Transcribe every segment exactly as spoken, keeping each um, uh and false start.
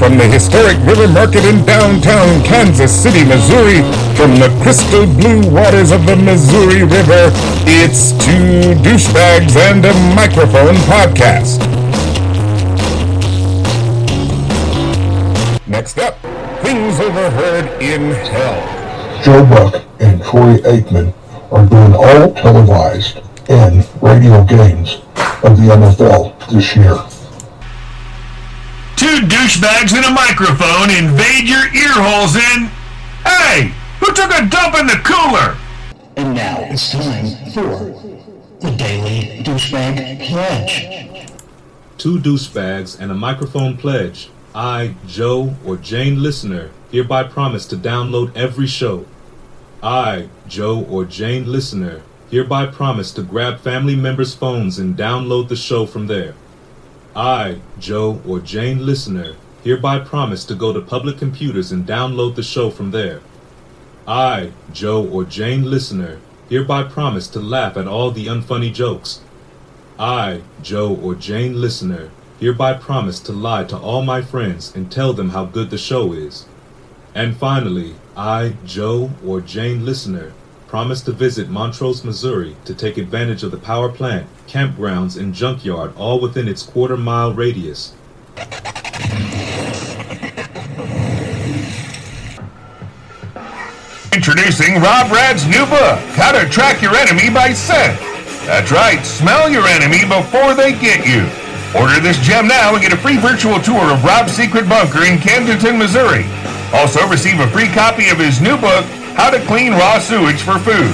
from the historic River Market in downtown Kansas City, Missouri, from the crystal blue waters of the Missouri River, it's Two Douchebags and a Microphone podcast. Next up, things overheard in hell. Joe Buck and Troy Aikman are doing all televised and radio games of the N F L this year. Two douchebags and a microphone invade your ear holes in... Hey! Who took a dump in the cooler? And now it's time for the Daily Douchebag Pledge. Two douchebags and a microphone pledge. I, Joe or Jane Listener, hereby promise to download every show. I, Joe or Jane Listener, hereby promise to grab family members' phones and download the show from there. I, Joe or Jane Listener, hereby promise to go to public computers and download the show from there. I, Joe or Jane Listener, hereby promise to laugh at all the unfunny jokes. I, Joe or Jane Listener, hereby promise to lie to all my friends and tell them how good the show is. And finally, I, Joe or Jane Listener, promise to visit Montrose, Missouri to take advantage of the power plant, campgrounds, and junkyard all within its quarter-mile radius. Introducing Rob Rad's new book, How to Track Your Enemy by Scent. That's right, smell your enemy before they get you. Order this gem now and get a free virtual tour of Rob's secret bunker in Camdenton, Missouri. Also receive a free copy of his new book, How to Clean Raw Sewage for Food.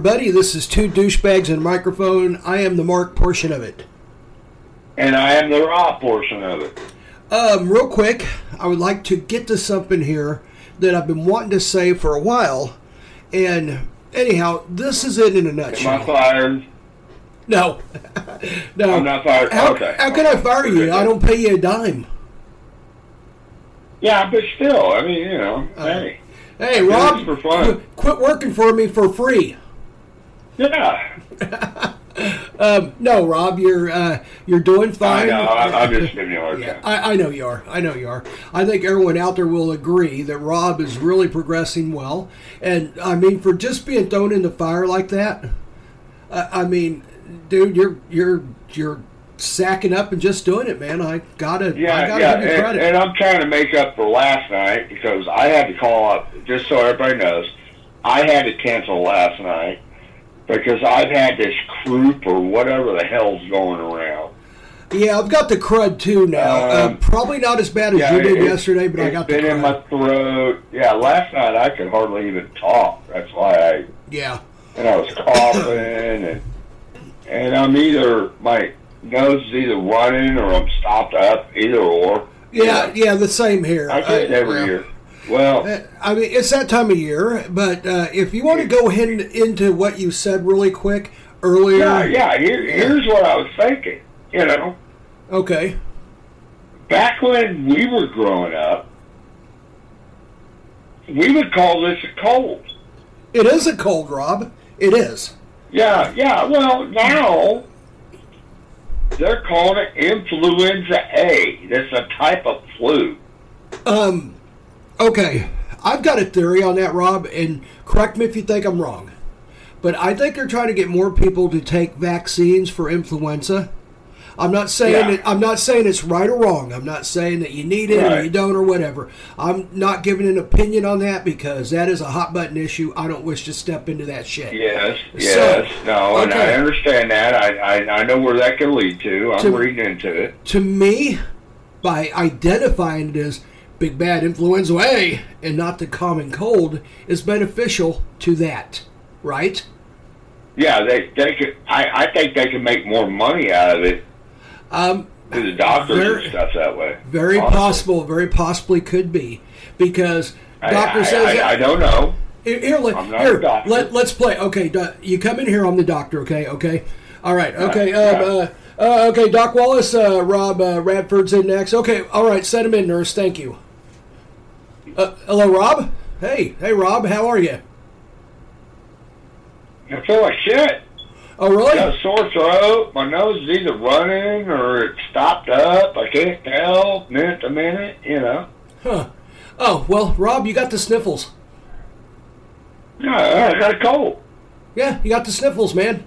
Everybody, this is Two Douchebags and a Microphone. I am the Mark portion of it. And I am the Rob portion of it. Um, real quick, I would like to get to something here that I've been wanting to say for a while. And anyhow, this is it in a nutshell. Am I fired? No. No. I'm not fired. How, okay. How can I fire you? I don't pay you a dime. Yeah, but still, I mean, you know, uh, hey. Hey, Rob, for fun. Quit working for me for free. Yeah. um, no, Rob, you're uh, you're doing fine. I know. I, I'm just giving you a hard time. I, I know you are. I know you are. I think everyone out there will agree that Rob is really progressing well. And, I mean, for just being thrown in the fire like that, uh, I mean, dude, you're you're you're sacking up and just doing it, man. I gotta, yeah, I gotta yeah. give you and, credit. And I'm trying to make up for last night because I had to call up, just so everybody knows, I had to cancel last night. Because I've had this croup or whatever the hell's going around. Yeah, I've got the crud too now. Um, uh, probably not as bad as yeah, you did it, yesterday, but I got the crud. It's been in my throat. Yeah, last night I could hardly even talk. That's why I... Yeah. And I was coughing, and and I'm either... My nose is either running or I'm stopped up, either or. Yeah, yeah, yeah the same here. I get it every year. Well, I mean, it's that time of year, but uh, if you want to go ahead into what you said really quick earlier. Yeah, yeah. Here, here's what I was thinking, you know. Okay. Back when we were growing up, we would call this a cold. It is a cold, Rob. It is. Yeah, yeah. Well, now they're calling it influenza A. That's a type of flu. Um... Okay, I've got a theory on that, Rob, and correct me if you think I'm wrong. But I think they're trying to get more people to take vaccines for influenza. I'm not saying yeah. that, I'm not saying it's right or wrong. I'm not saying that you need it right. or you don't or whatever. I'm not giving an opinion on that because that is a hot button issue. I don't wish to step into that shit. Yes, yes, so, no, okay. And I understand that. I, I I know where that can lead to. I'm to, reading into it. To me, by identifying it as big bad influenza A and not the common cold is beneficial to that, right? Yeah, they they could. I, I think they can make more money out of it. Um, to the doctors very, and stuff that way. Very honestly. possible, very possibly could be because Doctor I, says I, I, I don't know. Here, here, let, I'm not here a doctor. Let, let's play. Okay, doc, you come in here. I'm the doctor, okay? Okay. All right. Okay. Um, uh, uh, okay, Doc Wallace, uh, Rob uh, Radford's in next. Okay. All right. Send him in, nurse. Thank you. Uh, hello, Rob. Hey. Hey, Rob. How are you? I'm full of shit. Oh, really? I got a sore throat. My nose is either running or it's stopped up. I can't tell minute to minute, you know. Huh. Oh, well, Rob, you got the sniffles. No, I got a cold. Yeah, you got the sniffles, man.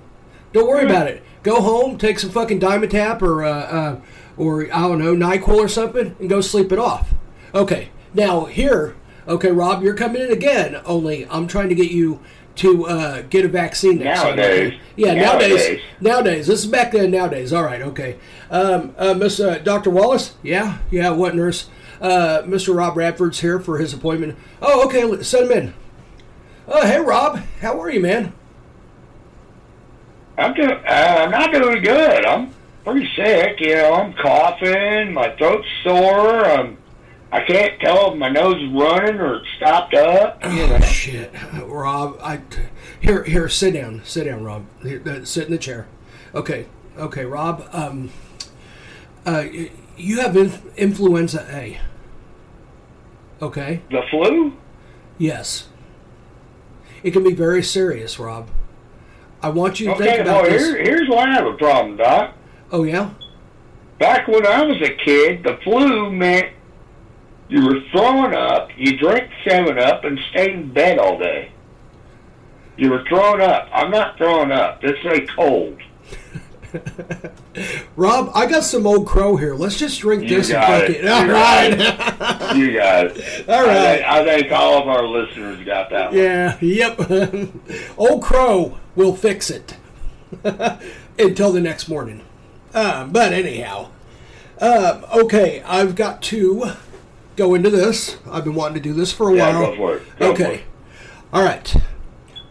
Don't worry yeah. about it. Go home, take some fucking Dimetapp or, uh, uh, or I don't know, NyQuil or something, and go sleep it off. Okay, now here, okay, Rob, you're coming in again, only I'm trying to get you to uh, get a vaccine. Nowadays. Yeah, nowadays. Nowadays. Nowadays. This is back then, nowadays. All right, okay. Um, uh, Miss uh, Doctor Wallace? Yeah? Yeah, what, nurse? Uh, Mister Rob Radford's here for his appointment. Oh, okay, send him in. Oh, hey, Rob. How are you, man? I'm doing, uh, I'm not doing good. I'm pretty sick. You know, I'm coughing. My throat's sore. I'm, I can't tell if my nose is running or it's stopped up. Oh, you know. Shit. Uh, Rob, I, here, here, sit down. Sit down, Rob. Here, uh, sit in the chair. Okay. Okay, Rob. Um, uh, you have inf- influenza A. Okay. The flu? Yes. It can be very serious, Rob. I want you to okay, think about well, this. Here, here's why I have a problem, Doc. Oh, yeah? Back when I was a kid, the flu meant you were throwing up, you drank seven up, and stayed in bed all day. You were throwing up. I'm not throwing up. This is a cold. Rob, I got some Old Crow here. Let's just drink you this and fuck it. it. All right. right. You got it. All right. I think, I think all of our listeners got that one. Yeah, yep. Old Crow will fix it until the next morning. Um, but anyhow, um, okay, I've got to go into this. I've been wanting to do this for a yeah, while. Go for it. Go okay. For it. All right.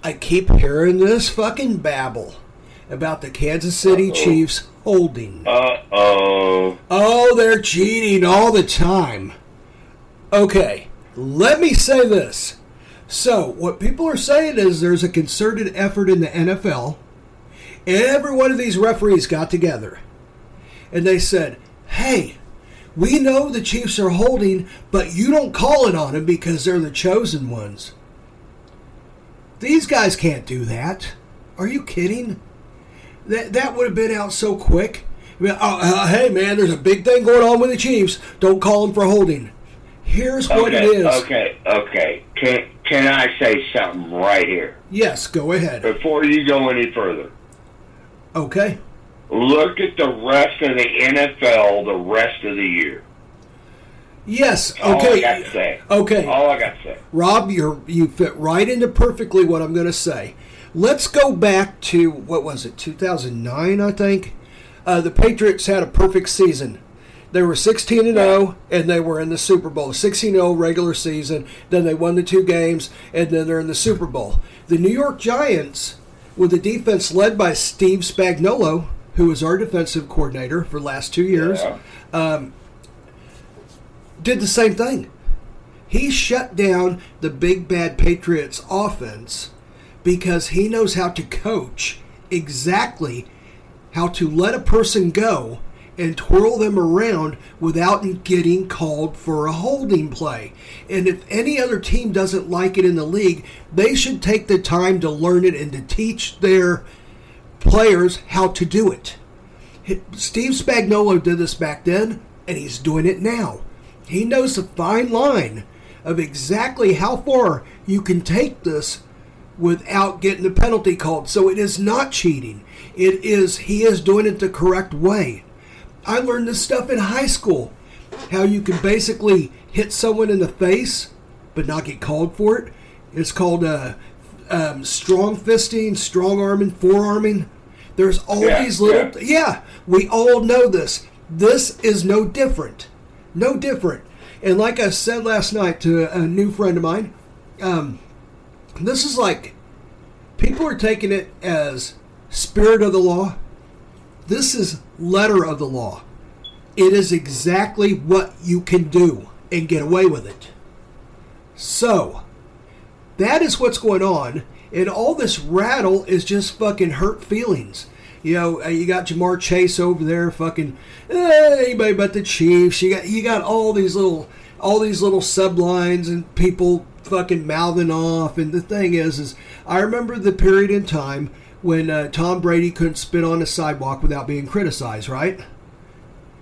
I keep hearing this fucking babble about the Kansas City Uh-oh. Chiefs holding. Uh-oh. Oh, they're cheating all the time. Okay, let me say this. So, what people are saying is there's a concerted effort in the N F L. Every one of these referees got together. And they said, hey, we know the Chiefs are holding, but you don't call it on them because they're the chosen ones. These guys can't do that. Are you kidding? That that would have been out so quick. I mean, oh, uh, hey, man, there's a big thing going on with the Chiefs. Don't call them for holding. Here's okay, what it is. Okay, okay. Can can I say something right here? Yes, go ahead. Before you go any further. Okay. Look at the rest of the N F L the rest of the year. Yes, okay. All I got to say. Okay. All I got to say. Rob, you you fit right into perfectly what I'm going to say. Let's go back to, what was it, two thousand nine, I think? Uh, the Patriots had a perfect season. They were sixteen and oh, and they were in the Super Bowl. sixteen and oh regular season, then they won the two games, and then they're in the Super Bowl. The New York Giants, with a defense led by Steve Spagnuolo, who was our defensive coordinator for the last two years, yeah. um, did the same thing. He shut down the big, bad Patriots offense because he knows how to coach exactly how to let a person go and twirl them around without getting called for a holding play. And if any other team doesn't like it in the league, they should take the time to learn it and to teach their players how to do it. Steve Spagnuolo did this back then, and he's doing it now. He knows the fine line of exactly how far you can take this without getting the penalty called. So it is not cheating. It is, he is doing it the correct way. I learned this stuff in high school, how you can basically hit someone in the face but not get called for it. It's called uh, um, strong fisting, strong arming, forearming. There's all yeah, these little... Yeah. Th- yeah, we all know this. This is no different. No different. And like I said last night to a new friend of mine, um... this is like, people are taking it as spirit of the law. This is letter of the law. It is exactly what you can do and get away with it. So, that is what's going on. And all this rattle is just fucking hurt feelings. You know, you got Jamar Chase over there fucking, eh, anybody but the Chiefs. You got you got all these little all these little sublines and people fucking mouthing off. And the thing is, is I remember the period in time when uh, Tom Brady couldn't spit on a sidewalk without being criticized, right?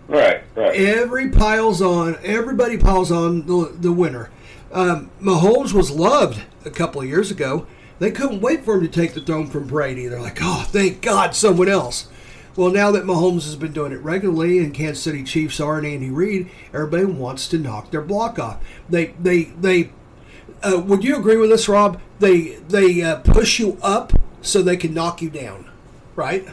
Right, right. Every piles on, everybody piles on the, the winner. Um, Mahomes was loved a couple of years ago. They couldn't wait for him to take the throne from Brady. They're like, oh, thank God, someone else. Well, now that Mahomes has been doing it regularly and Kansas City Chiefs are and Andy Reid, everybody wants to knock their block off. They, they, they. Uh, would you agree with this, Rob? They, they uh, push you up so they can knock you down, right?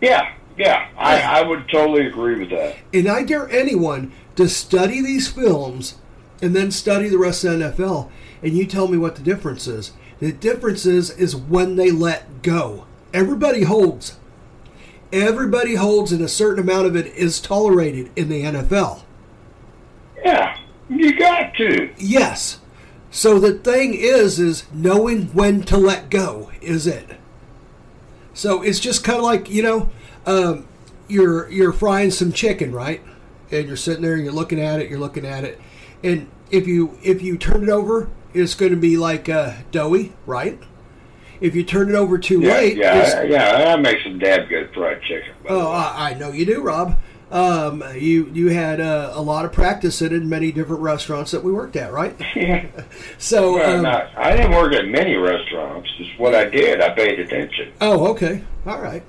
Yeah, yeah. I, I would totally agree with that. And I dare anyone to study these films and then study the rest of the N F L, and you tell me what the difference is. The difference is, is when they let go. Everybody holds. Everybody holds, and a certain amount of it is tolerated in the N F L. Yeah, you got to. Yes. So the thing is, is knowing when to let go is it. So it's just kind of like, you know, um, you're you're frying some chicken, right? And you're sitting there, and you're looking at it, you're looking at it, and if you if you turn it over, it's going to be like uh, doughy, right? If you turn it over too yeah, late... Yeah, yeah, I make some damn good fried chicken. Oh, I, I know you do, Rob. Um, you you had uh, a lot of practice in it in many different restaurants that we worked at, right? Yeah. so, well, um, not, I didn't work at many restaurants. It's what I did. I paid attention. Oh, okay. All right.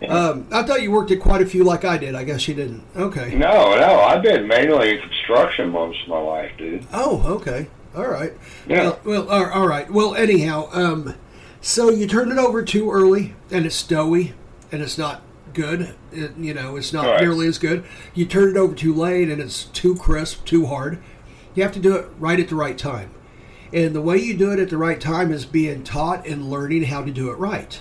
Yeah. Um, I thought you worked at quite a few like I did. I guess you didn't. Okay. No, no. I've been mainly in construction most of my life, dude. Oh, okay. All right. Yeah. Uh, well, all right. Well, anyhow, um, so you turn it over too early, and it's doughy, and it's not good. It, you know, it's not right. nearly as good. You turn it over too late, and it's too crisp, too hard. You have to do it right at the right time. And the way you do it at the right time is being taught and learning how to do it right.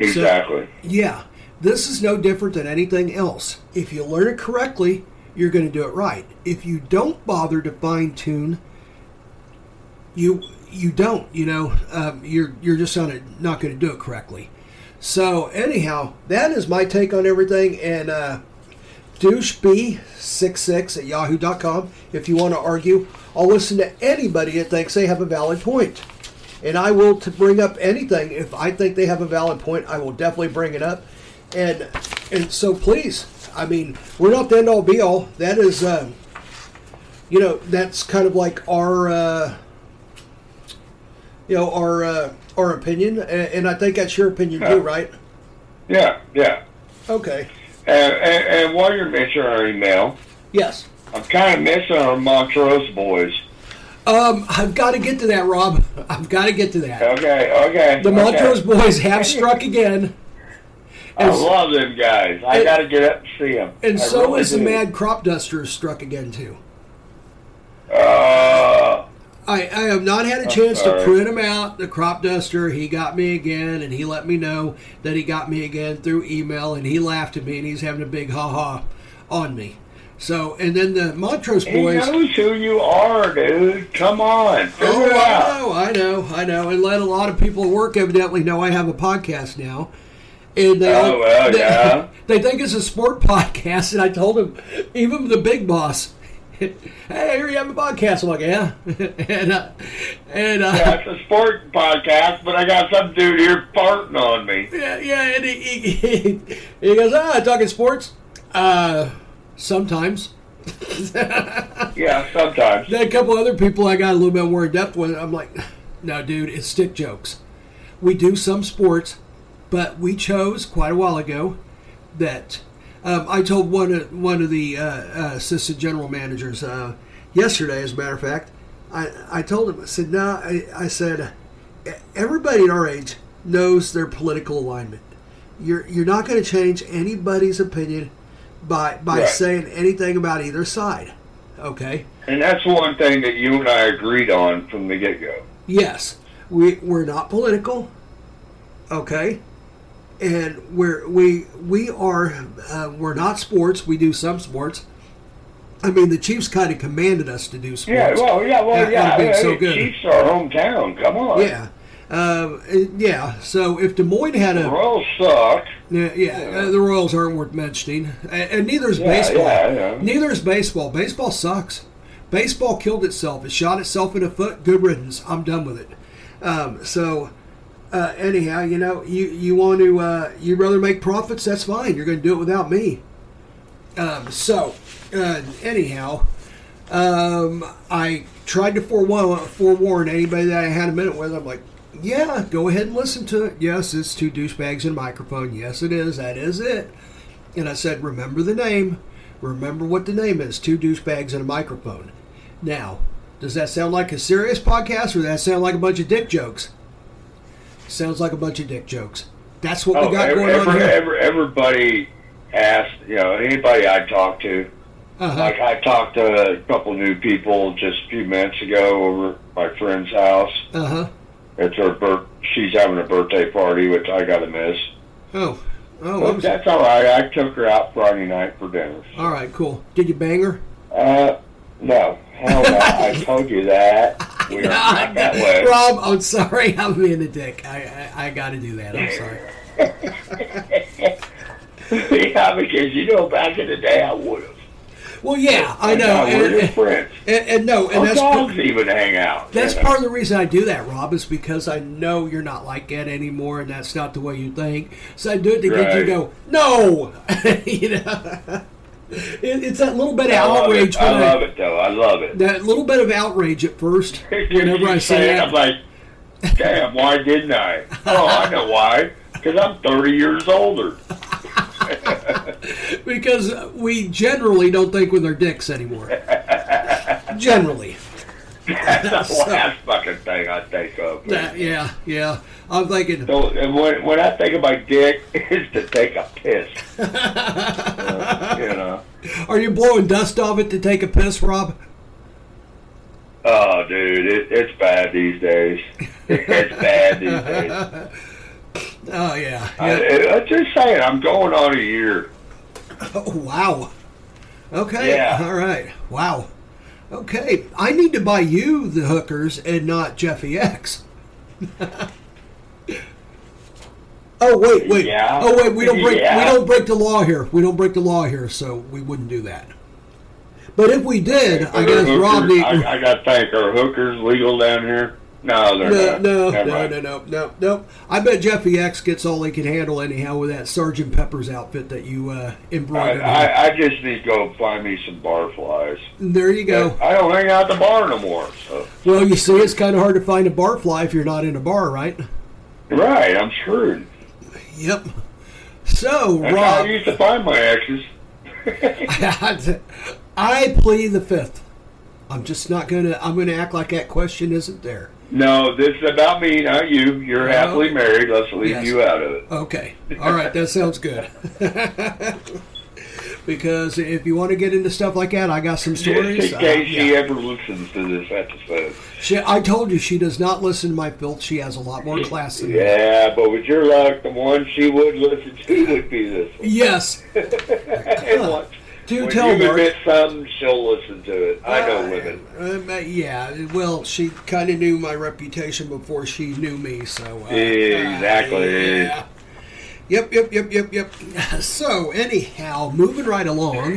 Exactly. So, yeah. This is no different than anything else. If you learn it correctly, you're going to do it right. If you don't bother to fine-tune, You you don't, you know, um, you're you're just on a, not going to do it correctly. So, anyhow, that is my take on everything. And uh, doucheb sixty-six at yahoo dot com if you want to argue. I'll listen to anybody that thinks they have a valid point. And I will to bring up anything. If I think they have a valid point, I will definitely bring it up. And, and so, please, I mean, we're not the end-all be-all. That is, um, you know, that's kind of like our... Uh, You know, our uh, our opinion, and I think that's your opinion yeah. too, right? Yeah, yeah. Okay. And, and, and while you're missing our email, yes, I'm kind of missing our Montrose boys. Um, I've got to get to that, Rob. I've got to get to that. Okay, okay. The okay. Montrose boys have struck again. I love them guys. I got to get up and see them. And I so really is do. The Mad Crop Dusters struck again too. Uh. I, I have not had a chance to print him out. The Crop Duster, he got me again, and he let me know that he got me again through email, and he laughed at me, and he's having a big ha-ha on me. So, and then the Montrose boys... He knows who you are, dude. Come on. Figure it out. Oh, I know, I know. And let a lot of people at work evidently know I have a podcast now. And they, oh, well, they, yeah. They think it's a sport podcast, and I told them, even the big boss... Hey, here you have a podcast. I'm like, yeah. and, uh, and, uh, yeah, it's a sport podcast, but I got some dude here farting on me. Yeah, yeah. And he, he, he goes, ah, talking sports? Uh, sometimes. yeah, sometimes. Then a couple other people I got a little bit more in depth with. I'm like, no, dude, it's stick jokes. We do some sports, but we chose quite a while ago that... Um, I told one of, one of the uh, uh, assistant general managers uh, yesterday, as a matter of fact, I, I told him, I said, no, nah, I, I said, everybody at our age knows their political alignment. You're you're not going to change anybody's opinion by, by right. saying anything about either side, okay? And that's one thing that you and I agreed on from the get-go. Yes. We, we're not political, okay? And we're we we are uh, we're not sports. We do some sports, I mean, the Chiefs kind of commanded us to do sports. Yeah, well, yeah, well, that, yeah. Been I mean, so good. Chiefs are hometown. Come on. Yeah, uh, yeah. So if Des Moines had a the Royals suck. Yeah, yeah. yeah. Uh, the Royals aren't worth mentioning, and, and neither is yeah, baseball. Yeah, yeah. Neither is baseball. Baseball sucks. Baseball killed itself. It shot itself in the foot. Good riddance. I'm done with it. Um, so. Uh, anyhow, you know, you, you want to, uh, you'd rather make profits, that's fine. You're going to do it without me. Um, so, uh, anyhow, um, I tried to forewarn, forewarn anybody that I had a minute with. I'm like, yeah, go ahead and listen to it. Yes, it's Two Douchebags and a Microphone. Yes, it is. That is it. And I said, remember the name. Remember what the name is. Two Douchebags and a Microphone. Now, does that sound like a serious podcast, or does that sound like a bunch of dick jokes? Sounds like a bunch of dick jokes. That's what oh, we got every, going every, on here. Every, everybody asked, you know, anybody I talked to. Uh-huh. Like, I talked to a couple new people just a few minutes ago over at my friend's house. Uh-huh. It's her birth. She's having a birthday party, which I got to miss. Oh. Oh, well, that's all right. I took her out Friday night for dinner. So. All right, cool. Did you bang her? Uh, no. Hell no. I told you that. We no, I, that way. Rob, I'm sorry, I'm being a dick. I I, I got to do that. I'm sorry. Yeah, because you know, back in the day, I would have. Well, yeah, I know. I and, and, friends. And, and no, and Our that's dogs part, even hang out. That's you know? part of the reason I do that, Rob, is because I know you're not like that anymore, and that's not the way you think. So I do it to right. get you to go, no, you know. It, it's that little bit of outrage. I love, it. I love I, it, though. I love it. That little bit of outrage at first. Whenever I say that, I'm like, damn, why didn't I? Oh, I know why. Because I'm thirty years older. Because we generally don't think with our dicks anymore. Generally. That's the so, last fucking thing I think of. That, yeah, yeah. I'm thinking. So, and when, when I think of my dick, it's to take a piss. uh, you know. Are you blowing dust off it to take a piss, Rob? Oh, dude, it, it's bad these days. It's bad these days. Oh, yeah. yeah. I, I'm just saying, I'm going on a year. Oh, wow. Okay. Yeah. All right. Wow. Okay, I need to buy you the hookers and not Jeffy X. Oh wait, wait. Yeah. Oh wait, we don't break yeah. we don't break the law here. We don't break the law here, so we wouldn't do that. But if we did, I guess Rodney. I, I got to think, are hookers legal down here? No, they're no, not. No, Never no, right. no, no, no, no. I bet Jeffy X gets all he can handle anyhow with that Sergeant Pepper's outfit that you uh, embroidered. I, I, I just need to go find me some barflies. There you go. I don't hang out at the bar no more. So. Well, you see, it's kind of hard to find a barfly if you're not in a bar, right? Right, I'm screwed. Yep. So, Rob. How I used to find my exes. I, I plead the fifth. I'm just not going to, I'm going to act like that question isn't there. No, this is about me, not you. You're oh. happily married. Let's leave yes. you out of it. Okay. All right. That sounds good. Because if you want to get into stuff like that, I got some stories. Just in case uh, yeah. she ever listens to this episode. She, I told you, she does not listen to my filth. She has a lot more class than yeah, me. Yeah, but with your luck, the one she would listen to would be this one. Yes. uh, do when tell you Mark. admit something, she'll listen to it. I know uh, women. Uh, yeah, well, she kind of knew my reputation before she knew me, so. Uh, exactly. Uh, yeah. Yep, yep, yep, yep, yep. So, anyhow, moving right along,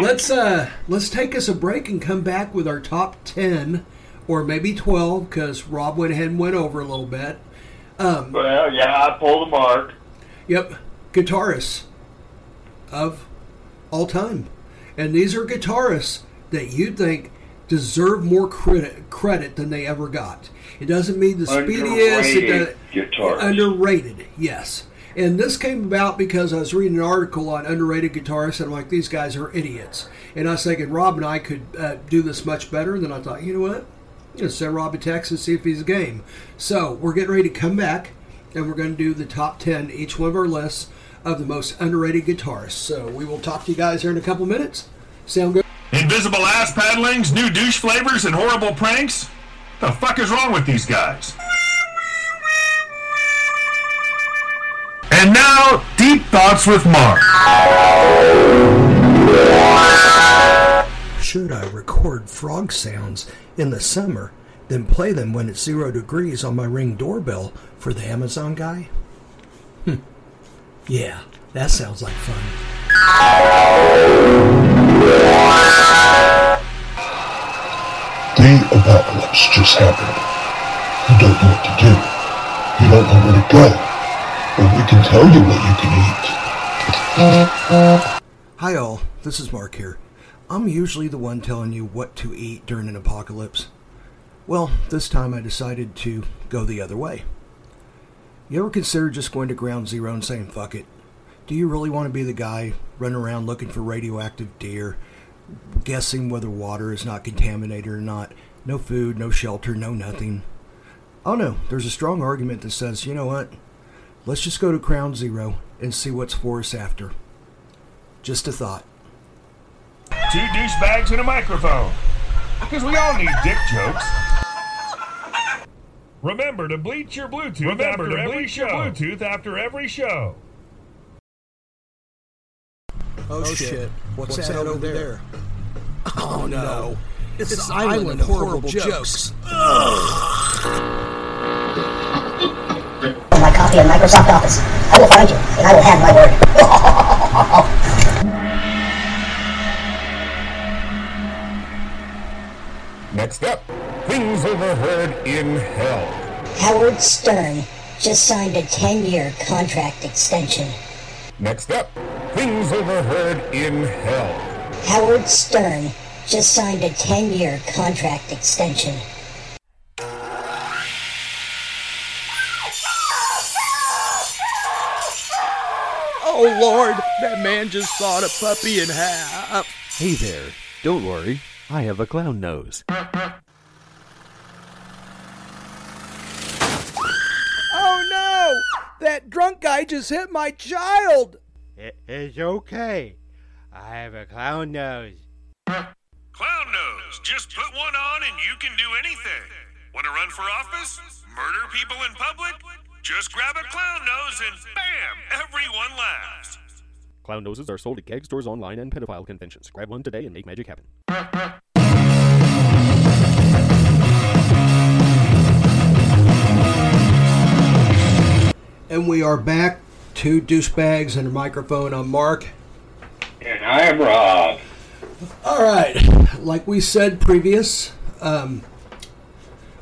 let's uh, let's take us a break and come back with our top ten, or maybe twelve, because Rob went ahead and went over a little bit. Um, well, yeah, I pulled a mark. Yep, guitarists of all time. And these are guitarists that you think deserve more credit credit than they ever got. It doesn't mean the speediest. Underrated guitarists. Underrated, yes. And this came about because I was reading an article on underrated guitarists, and I'm like, these guys are idiots. And I was thinking, Rob and I could uh, do this much better. And then I thought, you know what? I'm going to send Rob a text and see if he's game. So we're getting ready to come back, and we're going to do the top ten, each one of our lists, of the most underrated guitarists. So we will talk to you guys here in a couple minutes. Sound good? Invisible ass paddlings, new douche flavors, and horrible pranks? The fuck is wrong with these guys? And now, Deep Thoughts with Mark. should I record frog sounds in the summer, then play them when it's zero degrees on my Ring doorbell for the Amazon guy? Hmm. Yeah, that sounds like fun. The apocalypse just happened. You don't know what to do. You don't know where to go. But we can tell you what you can eat. Hi all, this is Mark here. I'm usually the one telling you what to eat during an apocalypse. Well, this time I decided to go the other way. You ever consider just going to ground zero and saying fuck it? Do you really want to be the guy running around looking for radioactive deer, guessing whether water is not contaminated or not? No food, no shelter, no nothing. Oh no, there's a strong argument that says, you know what, let's just go to Crown Zero and see what's for us after. Just a thought. Two douchebags and a microphone. Because we all need dick jokes. Remember to bleach your Bluetooth Remember after to every show. Bluetooth after every show. Oh, oh shit, shit. What's, what's that, that over there? there? Oh, oh no, it's, it's the island, island of horrible, horrible jokes. jokes. In my copy of Microsoft Office, I will find you, and I will have my word. Next up, things overheard in hell. Howard Stern just signed a ten-year contract extension. Next up, things overheard in hell. Howard Stern just signed a ten-year contract extension. Oh Lord, that man just sawed a puppy in half. Hey there, don't worry, I have a clown nose. That drunk guy just hit my child! It is okay. I have a clown nose. Clown nose. Just put one on and you can do anything. Want to run for office? Murder people in public? Just grab a clown nose and bam! Everyone laughs. Clown noses are sold at gag stores online and pedophile conventions. Grab one today and make magic happen. And we are back, Two Douchebags and a Microphone. I'm Mark. And I'm Rob. All right. Like we said previous, um,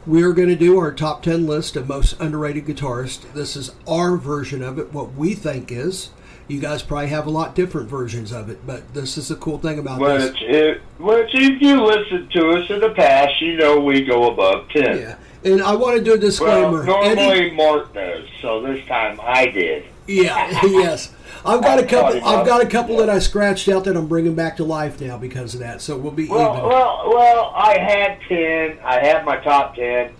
we are going to do our top ten list of most underrated guitarists. This is our version of it, what we think is. You guys probably have a lot different versions of it, but this is the cool thing about which, this. It, which, if you listen to us in the past, you know we go above ten. Yeah. And I want to do a disclaimer. Well, normally Eddie, Mark knows, so this time I did. Yeah, yes. I've got a couple. I've got a couple that I scratched out that I'm bringing back to life now because of that. So we'll be well, even. Well, well, I had ten. I had my top ten,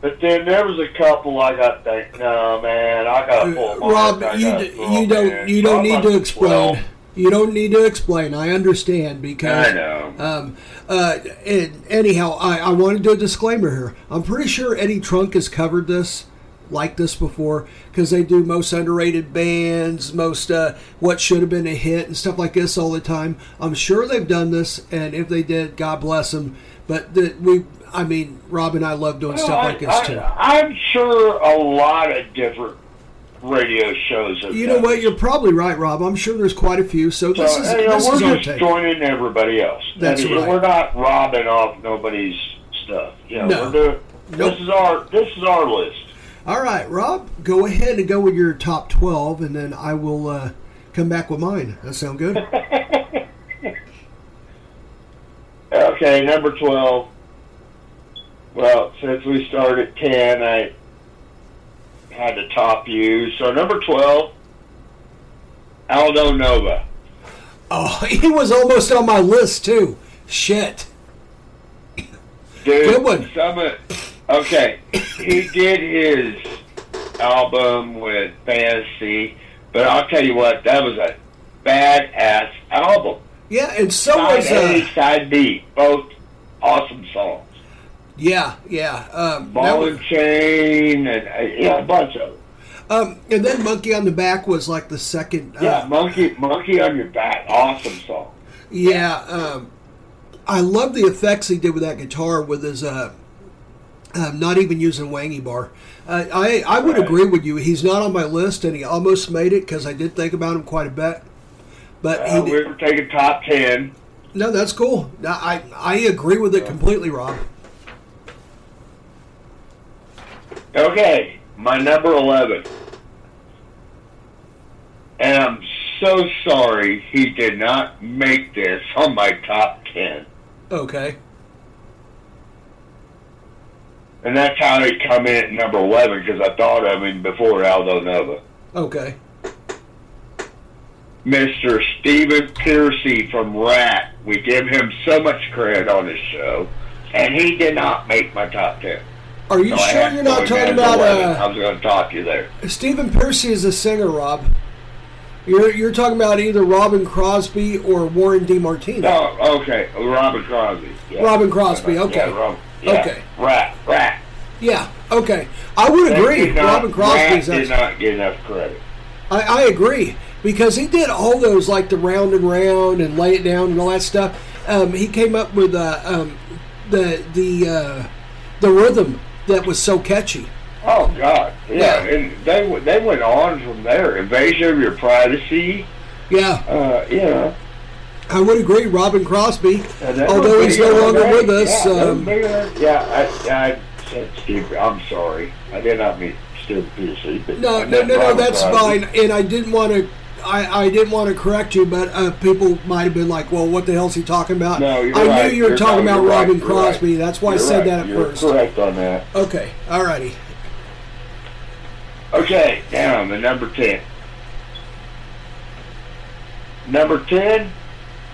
but then there was a couple I got. Think, no, man, I got full. Rob, I you d- full, you don't man. you don't need to explain. Well, You don't need to explain. I understand because. I know. Um, uh, and anyhow, I, I want to do a disclaimer here. I'm pretty sure Eddie Trunk has covered this, like this before, because they do most underrated bands, most uh, what should have been a hit, and stuff like this all the time. I'm sure they've done this, and if they did, God bless them. But the, we, I mean, Rob and I love doing well, stuff I, like this I, too. I'm sure a lot of different radio shows. You know what? You're probably right, Rob. I'm sure there's quite a few. So, so this is, you know, this we're is just take. joining everybody else. That's I mean, right. We're not robbing off nobody's stuff. You know, no. We're doing, nope. This is our this is our list. All right, Rob, go ahead and go with your top twelve, and then I will uh, come back with mine. That sound good? Okay, number twelve. Well, since we started at ten, I. had to top you. So number twelve, Aldo Nova. Oh, he was almost on my list too. Shit. Dude, good one. Some of, okay, he did his album with Fantasy, but I'll tell you what, that was a badass album. Yeah, and so was A, side B, both awesome songs. Yeah, yeah. Um, Ball and Chain, and uh, yeah, a bunch of them. Um, and then Monkey on the Back was like the second. Uh, yeah, Monkey Monkey on Your Back, awesome song. Yeah, um, I love the effects he did with that guitar with his uh, uh, not even using wangy bar. Uh, I I would right. agree with you. He's not on my list, and he almost made it because I did think about him quite a bit. But uh, he we're taking top ten. No, that's cool. I I agree with it completely, Rob. Okay, my number eleven. And I'm so sorry he did not make this on my top ten. Okay. And that's how he come in at number eleven, because I thought of him before Aldo Nova. Okay. Mister Stephen Pearcy from Rat. We give him so much credit on this show, and he did not make my top ten. Are you so sure you're not talking about... Uh, I was going to talk to you there. Stephen Pearcy is a singer, Rob. You're you're talking about either Robin Crosby or Warren DeMartino. Oh, okay. Robin Crosby. Yeah. Robin Crosby, okay. Yeah, Rob, yeah. Okay. Rat, Rat. Yeah, okay. I would they agree. Not, Robin Crosby did not get enough credit. I, I agree. Because he did all those, like the round and round and lay it down and all that stuff. Um, he came up with uh, um, the the uh, the rhythm that was so catchy. Oh God, yeah, yeah. And they they went on from there. Invasion of Your Privacy. Yeah, uh, yeah. I would agree, Robin Crosby. Although he's no longer great. with us. Yeah, um, yeah I, I said Steve. I'm sorry, I did not mean Steve Pearcy. No, no, no, no, that's Crosby. Fine. And I didn't want to. I, I didn't want to correct you, but uh, people might have been like, well, what the hell is he talking about? No, you're I right. knew you were you're talking no, about Robin right. Crosby. Right. That's why you're I said right. that at you're first. You're correct on that. Okay, all righty. Okay, down to number ten. Number ten,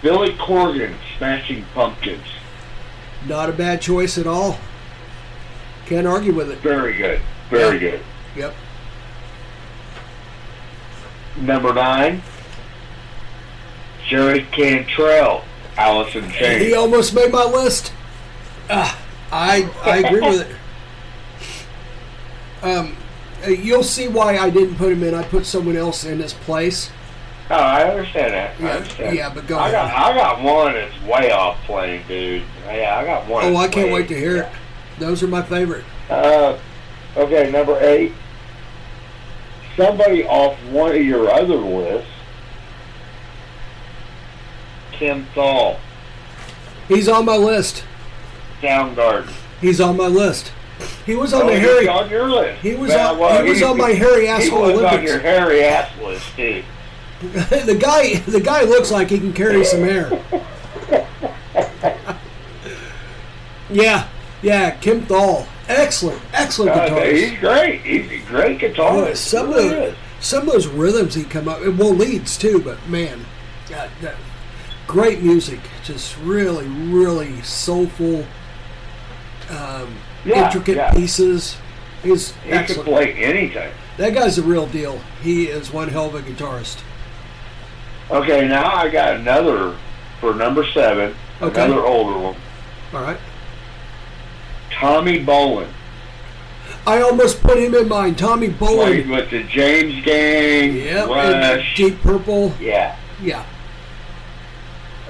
Billy Corgan, Smashing Pumpkins. Not a bad choice at all. Can't argue with it. Very good. Very yeah. good. Yep. Number nine, Jerry Cantrell, Alice in Chains. He almost made my list. Uh, I I agree with it. Um, you'll see why I didn't put him in. I put someone else in his place. Oh, I understand that. Yeah, I understand. Yeah, but go I ahead. Got, I got one that's way off playing, dude. Yeah, I got one. Oh, I can't wait to hear yeah. it. Those are my favorite. Uh, okay, number eight. Somebody off one of your other lists, Kim Thayil. He's on my list. Soundgarden. He's on my list. He was on oh, the Harry. On your list. He was now, on. Well, he was on my hairy asshole Olympics. He was on your hairy ass list too. the guy. The guy looks like he can carry some air. yeah. Yeah, Kim Thayil. Excellent, excellent uh, guitarist. He's great. He's a great guitarist. Yeah, some, really of, some of those rhythms he come up with, well, leads too, but man, uh, uh, great music. Just really, really soulful, um, yeah, intricate yeah. pieces. He's he excellent. Can play anything. That guy's the real deal. He is one hell of a guitarist. Okay, now I got another for number seven, okay. Another older one. All right. Tommy Bolin. I almost put him in mine. Tommy Bolin. Played with the James Gang. Yep. Rush. Deep Purple. Yeah. Yeah.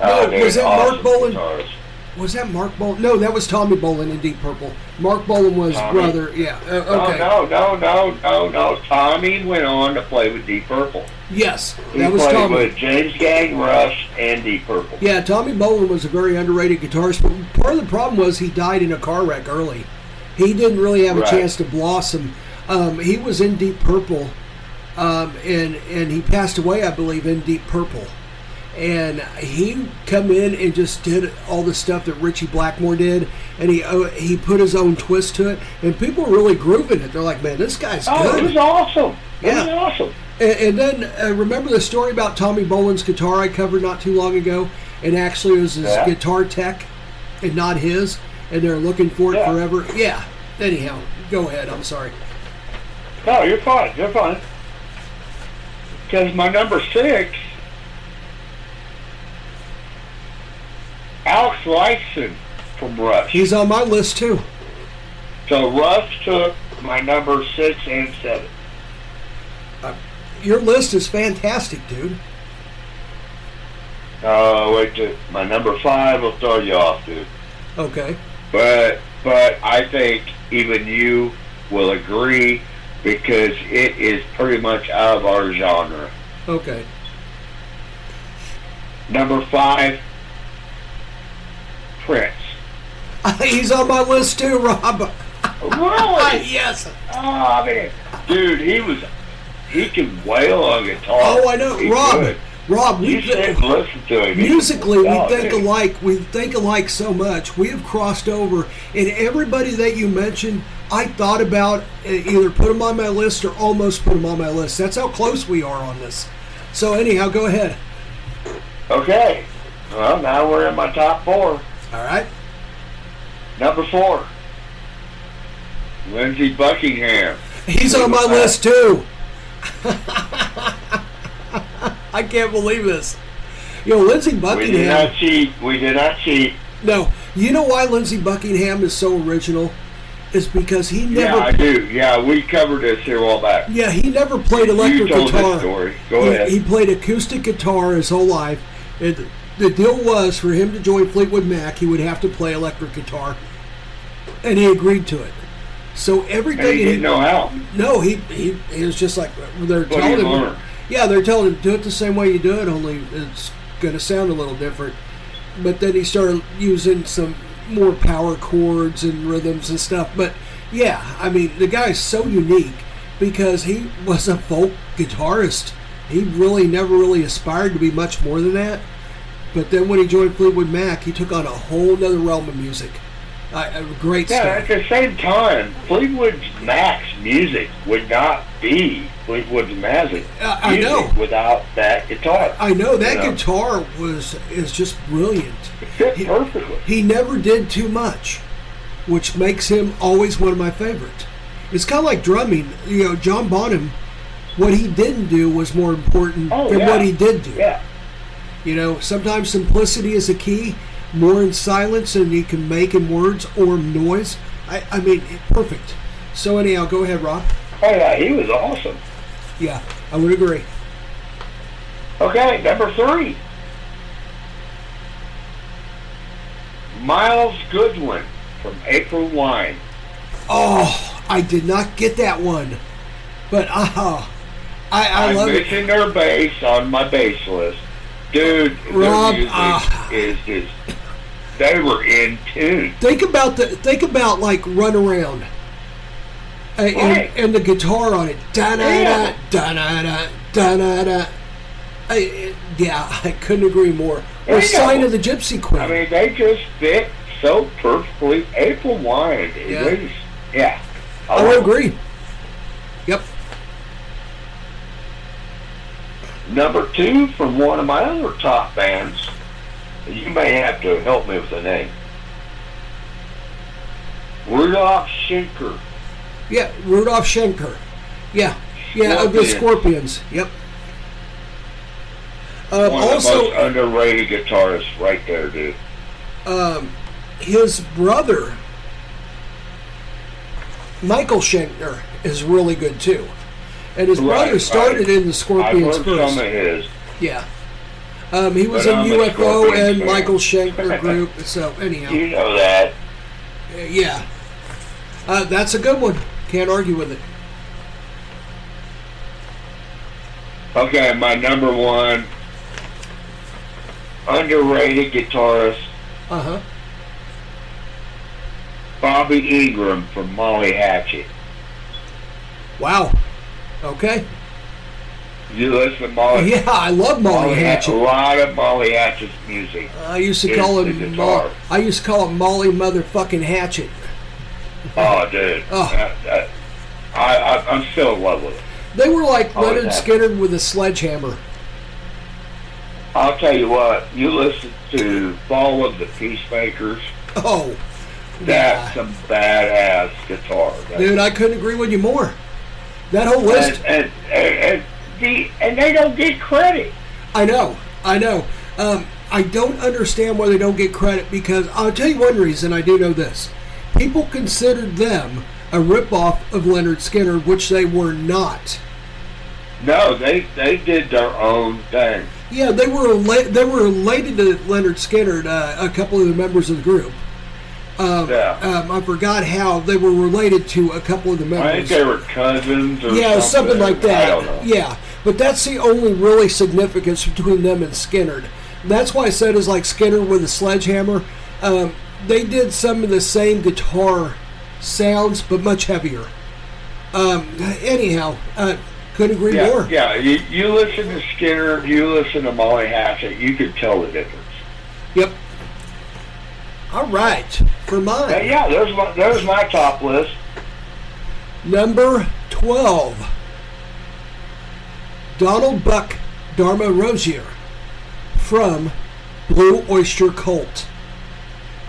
Oh, no, was that awesome Mark Bolin? Guitars. Was that Mark Bolin? No, that was Tommy Bolin in Deep Purple. Mark Bolin was Tommy. brother. Yeah. Uh, okay. No, no, no, no, no. Tommy went on to play with Deep Purple. Yes, he that was Tommy. He played with James Gang, Rush, and Deep Purple. Yeah, Tommy Bolin was a very underrated guitarist, but part of the problem was he died in a car wreck early. He didn't really have right. a chance to blossom. Um, he was in Deep Purple, um, and and he passed away, I believe, in Deep Purple. And he come in and just did all the stuff that Richie Blackmore did, and he he put his own twist to it, and people were really grooving it. They're like, man, this guy's oh, good. Oh, it was awesome. Yeah. It was awesome. And then uh, remember the story about Tommy Bolin's guitar I covered not too long ago? And actually it was his yeah. guitar tech and not his. And they're looking for it yeah. forever. Yeah. Anyhow, go ahead. I'm sorry. No, you're fine. You're fine. Because my number six, Alex Lifeson from Rush. He's on my list too. So Rush took my number six and seven. Your list is fantastic, dude. Oh, wait, to my number five will throw you off, dude. Okay. But but I think even you will agree because it is pretty much out of our genre. Okay. Number five, Prince. He's on my list too, Rob. Really? Yes. Oh, man. Dude, he was... He can wail on guitar. Oh, I know. He Rob, could. Rob, we th- listen to him. Musically, we oh, think man. alike. We think alike so much. We have crossed over. And everybody that you mentioned, I thought about either put them on my list or almost put them on my list. That's how close we are on this. So anyhow, go ahead. Okay. Well, now we're in my top four. All right. Number four, Lindsey Buckingham. He's on my list too. I can't believe this. You know, Lindsey Buckingham. We did not cheat. We did not cheat. No. You know why Lindsey Buckingham is so original? It's because he never... Yeah, I do. Yeah, we covered this here a while back. Yeah, he never played electric guitar. You told that story. Go he, ahead. He played acoustic guitar his whole life. And the deal was, for him to join Fleetwood Mac, he would have to play electric guitar. And he agreed to it. So everything and he didn't he, know how. No, he he, he was just like they're what telling him. Yeah, they're telling him do it the same way you do it, only it's going to sound a little different. But then he started using some more power chords and rhythms and stuff. But yeah, I mean the guy's so unique because he was a folk guitarist. He really never really aspired to be much more than that. But then when he joined Fleetwood Mac, he took on a whole nother realm of music. Uh, great yeah, stuff. At the same time, Fleetwood Mac's music would not be Fleetwood Mac's music uh, I know. without that guitar. I know that you know? guitar was is just brilliant. It fit he, perfectly. He never did too much, which makes him always one of my favorites. It's kind of like drumming. You know, John Bonham, what he didn't do was more important oh, than yeah. what he did do. Yeah. You know, sometimes simplicity is a key. More in silence than you can make in words or noise. I, I mean, perfect. So anyhow, go ahead, Rob. Oh, yeah, he was awesome. Yeah, I would agree. Okay, number three. Miles Goodwin from April Wine. Oh, I did not get that one. But, aha, uh, I, I love it. I'm missing their bass on my bass list. Dude, Rob, their music uh, is just... They were in tune. Think about the think about like Run Around, and, right. and, and the guitar on it, da da da da da da da. Yeah, I couldn't agree more. There or Sign know. of the Gypsy Queen. I mean, they just fit so perfectly. April Wine, yeah. Just, yeah. I, I would agree. Yep. Number two from one of my other top bands. You may have to help me with the name. Rudolf Schenker. Yeah, Rudolf Schenker. Yeah, yeah, Scorpions. Of the Scorpions. Yep. Um, One also, of the most underrated guitarists, right there, dude. Um, his brother, Michael Schenker, is really good too, and his right, brother started right. in the Scorpions I've heard first. Some of his. Yeah. Um, he was but in I'm U F O and fan. Michael Schenker group, so anyhow. You know that. Uh, yeah. Uh, that's a good one. Can't argue with it. Okay, my number one underrated guitarist. Uh-huh. Bobby Ingram from Molly Hatchet. Wow. Okay. You listen to Molly? Yeah, I love Molly, Molly Hatchet. A lot of Molly Hatchet's music. I used to call him Molly. I used to call him Molly Motherfucking Hatchet. Oh, dude! Oh. I, I, I, I'm still in love with it. They were like Lynyrd Skynyrd with a sledgehammer. I'll tell you what. You listen to Fall of the Peacemakers. Oh, that's yeah. some badass guitar, that's dude. I couldn't agree with you more. That whole list. And, and, and, and The, and they don't get credit. I know, I know. Um, I don't understand why they don't get credit because I'll tell you one reason I do know this. People considered them a ripoff of Lynyrd Skynyrd, which they were not. No, they they did their own thing. Yeah, they were they were related to Lynyrd Skynyrd, uh, a couple of the members of the group. Um, yeah. um, I forgot how they were related to a couple of the members. I think they were cousins or yeah, something. Yeah, something like that. I don't know. Yeah, but that's the only really significance between them and Skynyrd. That's why I said it's like Skynyrd with a sledgehammer. Um, they did some of the same guitar sounds, but much heavier. Um, anyhow, uh, couldn't agree yeah, more. Yeah, you, you listen to Skynyrd, you listen to Molly Hatchet, you could tell the difference. Yep. All right, for mine. Uh, yeah, there's my, there's my top list. Number twelve, Donald Buck Dharma Rozier from Blue Oyster Cult.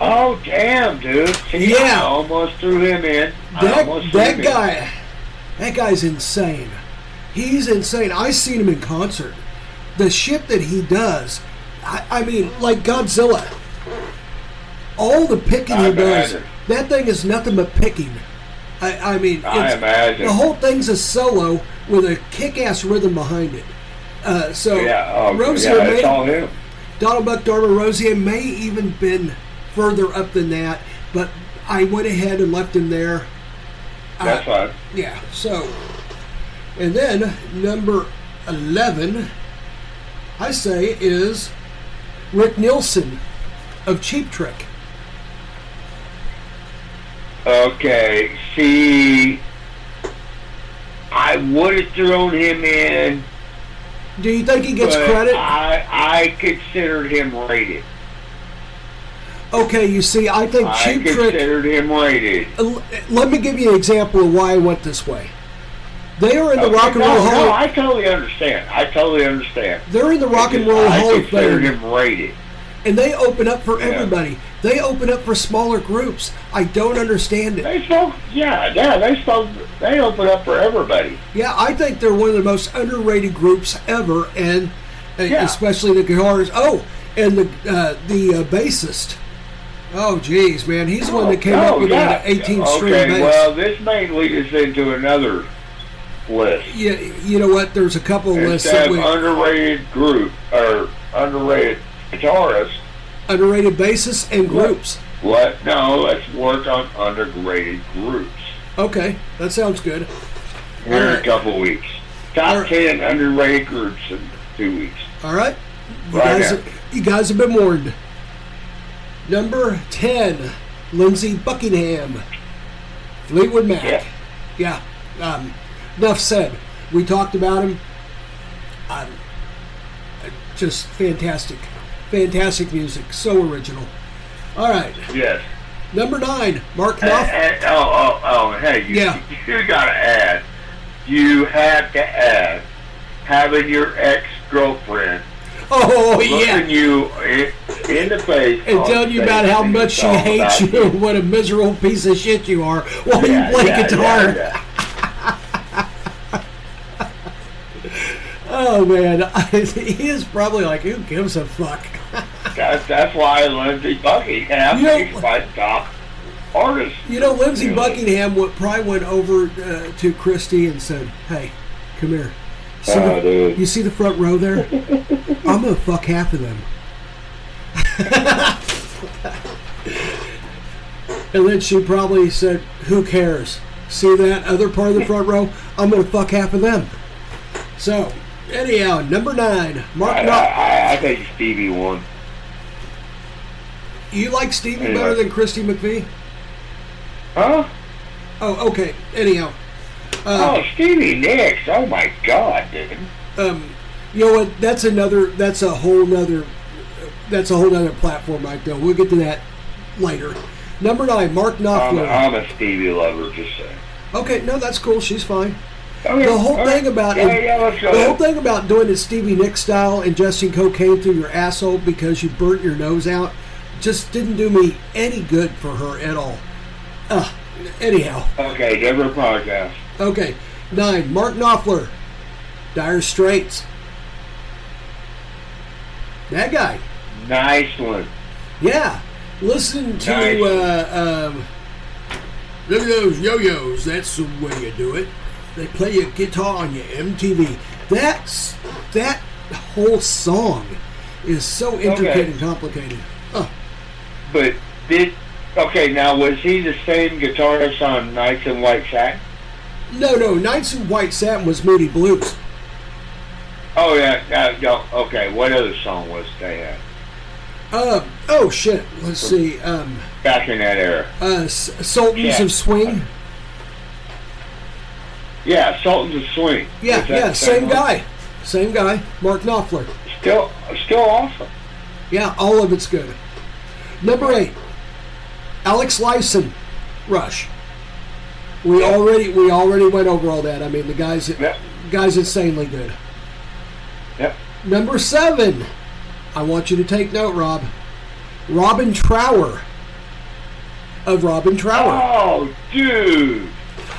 Oh, damn, dude. See, yeah. I almost threw him in. That, threw that him guy, in. That guy's insane. He's insane. I've seen him in concert. The shit that he does, I, I mean, like Godzilla. All the picking I he imagine. does, that thing is nothing but picking. I, I mean, I imagine. The whole thing's a solo with a kick-ass rhythm behind it. Uh, so, yeah, oh, Rozier yeah, may, all him. Donald Buck Dharma Rozier may even been further up than that, but I went ahead and left him there. That's uh, fine. Yeah, so. And then, number eleven, I say, is Rick Nielsen of Cheap Trick. Okay, see, I would have thrown him in. Do you think he gets credit? I, I considered him rated. Okay, you see, I think I Cheap Trick... I considered him rated. Let me give you an example of why I went this way. They are in the okay, Rock and no, Roll Hall... No, I totally understand. I totally understand. They're in the Rock and Roll Hall of Fame. I considered him rated. And they open up for yeah. everybody. They open up for smaller groups. I don't understand it. They spoke, yeah, yeah, they spoke, they open up for everybody. Yeah, I think they're one of the most underrated groups ever, and yeah. especially the guitarists. Oh, and the uh, the uh, bassist. Oh, geez, man, he's the one that came oh, up with yeah. an eighteen-string okay, bass. Okay, well, this may lead us into another list. Yeah, you know what? There's a couple of lists that we underrated group or underrated. Guitarists. Underrated bassists and groups. What? what? No, let's work on underrated groups. Okay, that sounds good. Here in right. a couple weeks. Top right. ten underrated groups in two weeks. All right. You, right guys, have, you guys have been warned. Number ten, Lindsey Buckingham. Fleetwood Mac. Yeah. yeah um, enough said. We talked about him. Um, just fantastic. Fantastic music, so original. All right. Yes. Number nine, Mark Knopfler. Uh, uh, oh, oh, oh, hey, you, yeah. you gotta add. You have to add having your ex-girlfriend. Oh yeah. Looking you in, in the face and telling you about how much she hates you, you, what a miserable piece of shit you are, while yeah, you play yeah, guitar. Yeah, yeah. Oh man, he is probably like, who gives a fuck? That's, that's why Lindsey Buckingham you know, is my top artist. You know, Lindsey really. Buckingham would, probably went over uh, to Christy and said, "Hey, come here. See uh, the, dude. You see the front row there? I'm gonna fuck half of them." And then she probably said, "Who cares? See that other part of the front row? I'm gonna fuck half of them." So. Anyhow, number nine, Mark Knopfler. I, I, I think Stevie won. You like Stevie anyway. better than Christy McVie? Huh? Oh, okay. Anyhow. Uh, oh, Stevie Nicks. Oh, my God, dude. Um, you know what? That's another, that's a whole nother, that's a whole nother platform right there. We'll get to that later. Number nine, Mark Knopfler. I'm, I'm a Stevie lover, just saying. Okay, no, that's cool. She's fine. Okay, the whole thing right. about yeah, it, yeah, the ahead. whole thing about doing it Stevie Nicks style, ingesting cocaine through your asshole because you burnt your nose out, just didn't do me any good for her at all. Uh, anyhow. Okay, different podcast. Okay, nine. Mark Knopfler, Dire Straits. That guy. Nice one. Yeah, listen to nice. uh, um, those yo-yos. That's the way you do it. They play a guitar on your M T V. That's that whole song is so intricate okay. and complicated. Huh. But did okay now was he the same guitarist on Nights in White Satin? No, no. Nights in White Satin was Moody Blues. Oh yeah, uh, okay. What other song was they had? Uh oh shit. Let's see. Um, Back in that era. Uh, Sultans yeah. of Swing. Yeah, Sultans of Swing. Yeah, yeah, same, same guy, same guy, Mark Knopfler. Still, still awesome. Yeah, all of it's good. Number eight, Alex Lifeson, Rush. We yeah. already, we already went over all that. I mean, the guy's, yeah. guy's insanely good. Yep. Yeah. Number seven, I want you to take note, Rob. Robin Trower, of Robin Trower. Oh, dude.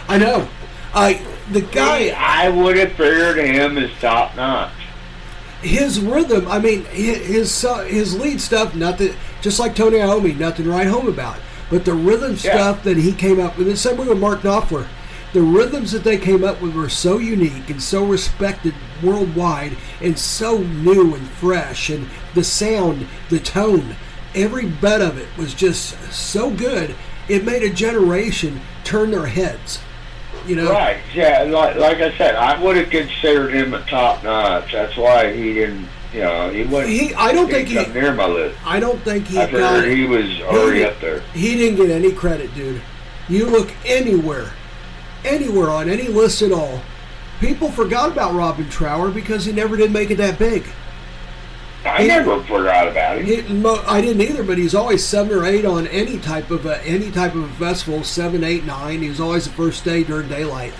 I know. I the guy. I would have figured him as top notch. His rhythm, I mean, his his lead stuff, nothing. Just like Tony Iommi, nothing to write home about. But the rhythm yeah. stuff that he came up with, the same way with Mark Knopfler, the rhythms that they came up with were so unique and so respected worldwide, and so new and fresh, and the sound, the tone, every bit of it was just so good. It made a generation turn their heads. You know? Right, yeah, like, like I said, I would have considered him a top notch. That's why he didn't, you know, he wasn't he, I don't think he, up near my list. I don't think he I got... he was already he, up there. He didn't get any credit, dude. You look anywhere, anywhere on any list at all, people forgot about Robin Trower because he never did make it that big. I he, never forgot about him. He, I didn't either, but he's always seven or eight on any type of a, any type of a festival. Seven, eight, nine. He was always the first day during daylight,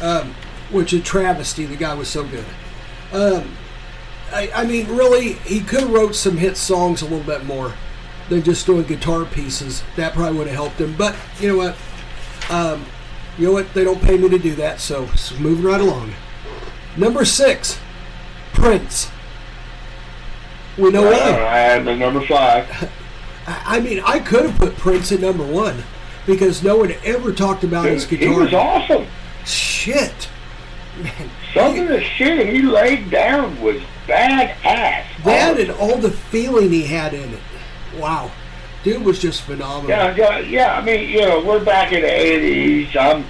um, which is a travesty. The guy was so good. Um, I, I mean, really, he could have wrote some hit songs a little bit more than just doing guitar pieces. That probably would have helped him. But you know what? Um, you know what? They don't pay me to do that, so, so moving right along. Number six, Prince. We know well, why. I had the number five. I mean, I could have put Prince at number one because no one ever talked about Dude, his guitar. He was awesome. Shit. Man, Some he, of the shit he laid down was badass. That awesome. And all the feeling he had in it. Wow. Dude was just phenomenal. Yeah, yeah, yeah. I mean, you know, we're back in the eighties. I'm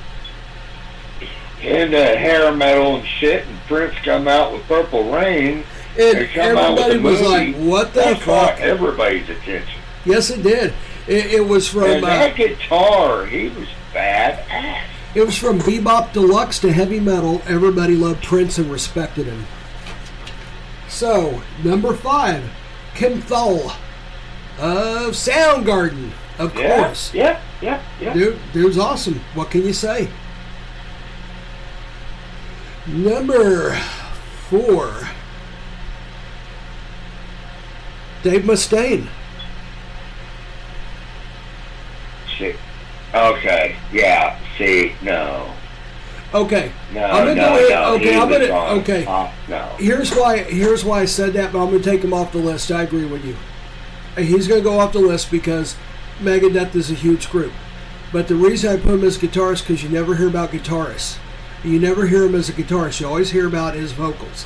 into hair metal and shit, and Prince come out with Purple Rain. And everybody was like, what the that fuck? Caught everybody's attention. Yes, it did. It, it was from... And that uh, guitar, he was badass. It was from bebop deluxe to heavy metal. Everybody loved Prince and respected him. So, number five, Kim Thayil of Soundgarden, of yeah, course. Yeah, yeah, yeah. Dude, dude's awesome. What can you say? Number four... Dave Mustaine. Shit. Okay. Yeah. See. No. Okay. No. I'm gonna no. Go no. Okay. He I'm gonna. On. Okay. Uh, no. Here's why. Here's why I said that, but I'm gonna take him off the list. I agree with you. He's gonna go off the list because Megadeth is a huge group. But the reason I put him as guitarist because you never hear about guitarists. You never hear him as a guitarist. You always hear about his vocals.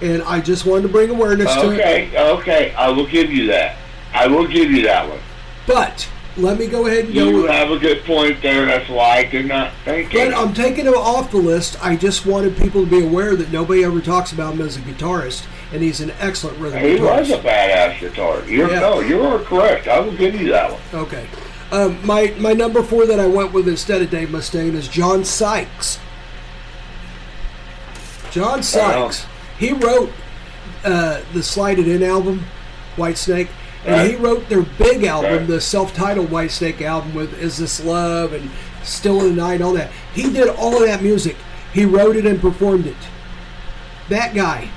And I just wanted to bring awareness okay, to it. Okay, okay. I will give you that. I will give you that one. But, let me go ahead and you go... You have a good point there. That's why I did not think but it. But I'm taking him off the list. I just wanted people to be aware that nobody ever talks about him as a guitarist. And he's an excellent rhythm he guitarist. He was a badass guitarist. You're, yeah. No, you are correct. I will give you that one. Okay. Um, my, my number four that I went with instead of Dave Mustaine is John Sykes. John Sykes. Uh-huh. He wrote uh, the Slided In album, Whitesnake, and right. he wrote their big album, right. the self-titled Whitesnake album with Is This Love and Still in the Night, all that. He did all of that music. He wrote it and performed it. That guy.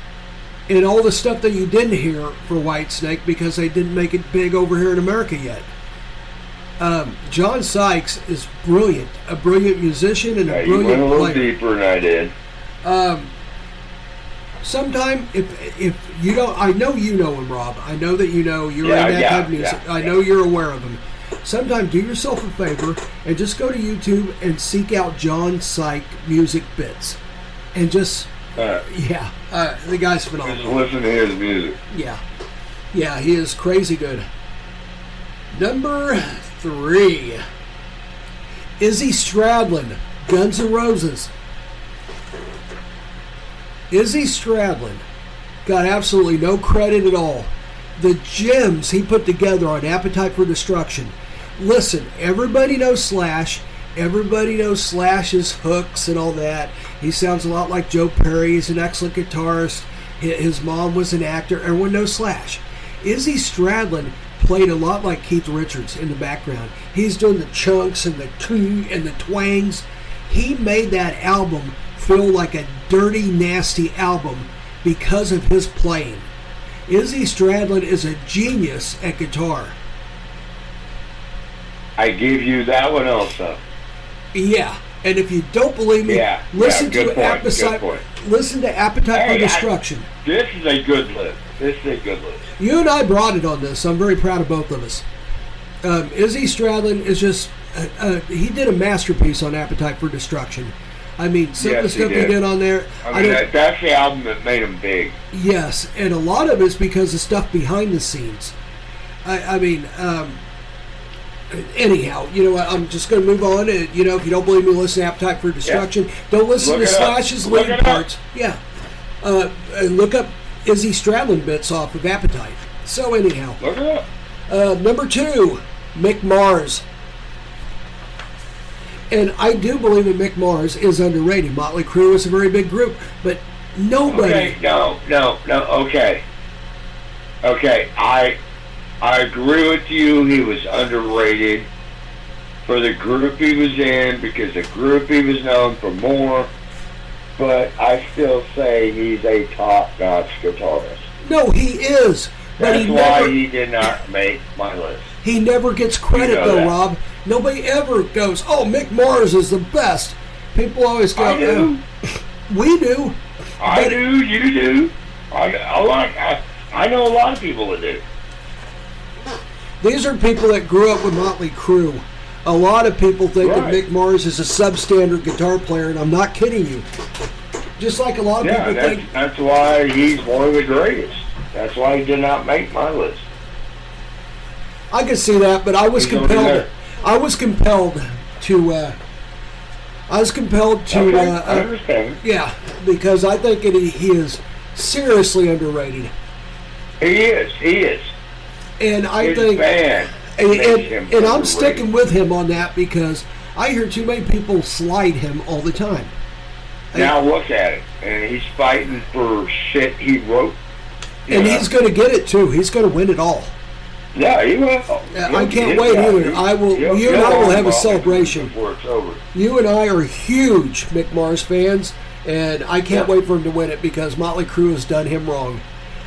And all the stuff that you didn't hear for Whitesnake because they didn't make it big over here in America yet. Um, John Sykes is brilliant. A brilliant musician and a yeah, brilliant player. You went a little player. Deeper than I did. Um... Sometime, if if you don't, I know you know him, Rob. I know that you know you're yeah, in that yeah, type of music. Yeah, I yeah. know you're aware of him. Sometime, do yourself a favor and just go to YouTube and seek out John Sykes music bits, and just Uh, yeah, uh, the guy's phenomenal. Just listen to his music. Yeah, yeah, he is crazy good. Number three, Izzy Stradlin, Guns N' Roses. Izzy Stradlin got absolutely no credit at all. The gems he put together on Appetite for Destruction. Listen, everybody knows Slash. Everybody knows Slash's hooks and all that. He sounds a lot like Joe Perry. He's an excellent guitarist. His mom was an actor. Everyone knows Slash. Izzy Stradlin played a lot like Keith Richards in the background. He's doing the chunks and the too and the twangs. He made that album feel like a dirty, nasty album because of his playing. Izzy Stradlin is a genius at guitar. I gave you that one also. Yeah, and if you don't believe me, yeah, listen, yeah, to point, Appetite, listen to Appetite hey, for Destruction. I, this is a good list. This is a good list. You and I brought it on this. I'm very proud of both of us. Um, Izzy Stradlin is just, uh, uh, he did a masterpiece on Appetite for Destruction. I mean, some yes, of the stuff he did. he did on there. I mean, I that's the album that made him big. Yes, and a lot of it's because of stuff behind the scenes. I, I mean... Um, Anyhow, you know, I'm just going to move on. And, you know, if you don't believe me, listen to Appetite for Destruction. Yeah. Don't listen look to Slash's lead parts. Up. Yeah. Uh, and look up Izzy Stradlin bits off of Appetite. So, anyhow. Look it up. Uh, number two, Mick Mars. And I do believe that Mick Mars is underrated. Motley Crue is a very big group, but nobody... Okay, no, no, no, okay. Okay, I... I agree with you. He was underrated for the group he was in because the group he was known for more. But I still say he's a top-notch guitarist. No, he is. But That's he why never, he did not make my list. He never gets credit, you know though, that. Rob. Nobody ever goes, "Oh, Mick Mars is the best." People always go, I do. Oh, "We do." I but, do. You do. I, I like. I, I know a lot of people that do. These are people that grew up with Motley Crue. A lot of people think right. that Mick Mars is a substandard guitar player, and I'm not kidding you. Just like a lot of yeah, people that's, think. That's why he's one of the greatest. That's why he did not make my list. I could see that, but I was he's compelled. I was compelled to. Uh, I was compelled to. Okay, uh, I understand. Uh, yeah, because I think it, he is seriously underrated. He is. He is. And I His think, and, and, and I'm sticking with him on that because I hear too many people slide him all the time. And now look at it, and he's fighting for shit he wrote. And know? he's going to get it too. He's going to win it all. Yeah, he will. Uh, I can't wait either. I will. He'll, you he'll and I will have a celebration before it's over. You and I are huge Mick Mars fans, and I can't yeah. wait for him to win it because Motley Crue has done him wrong.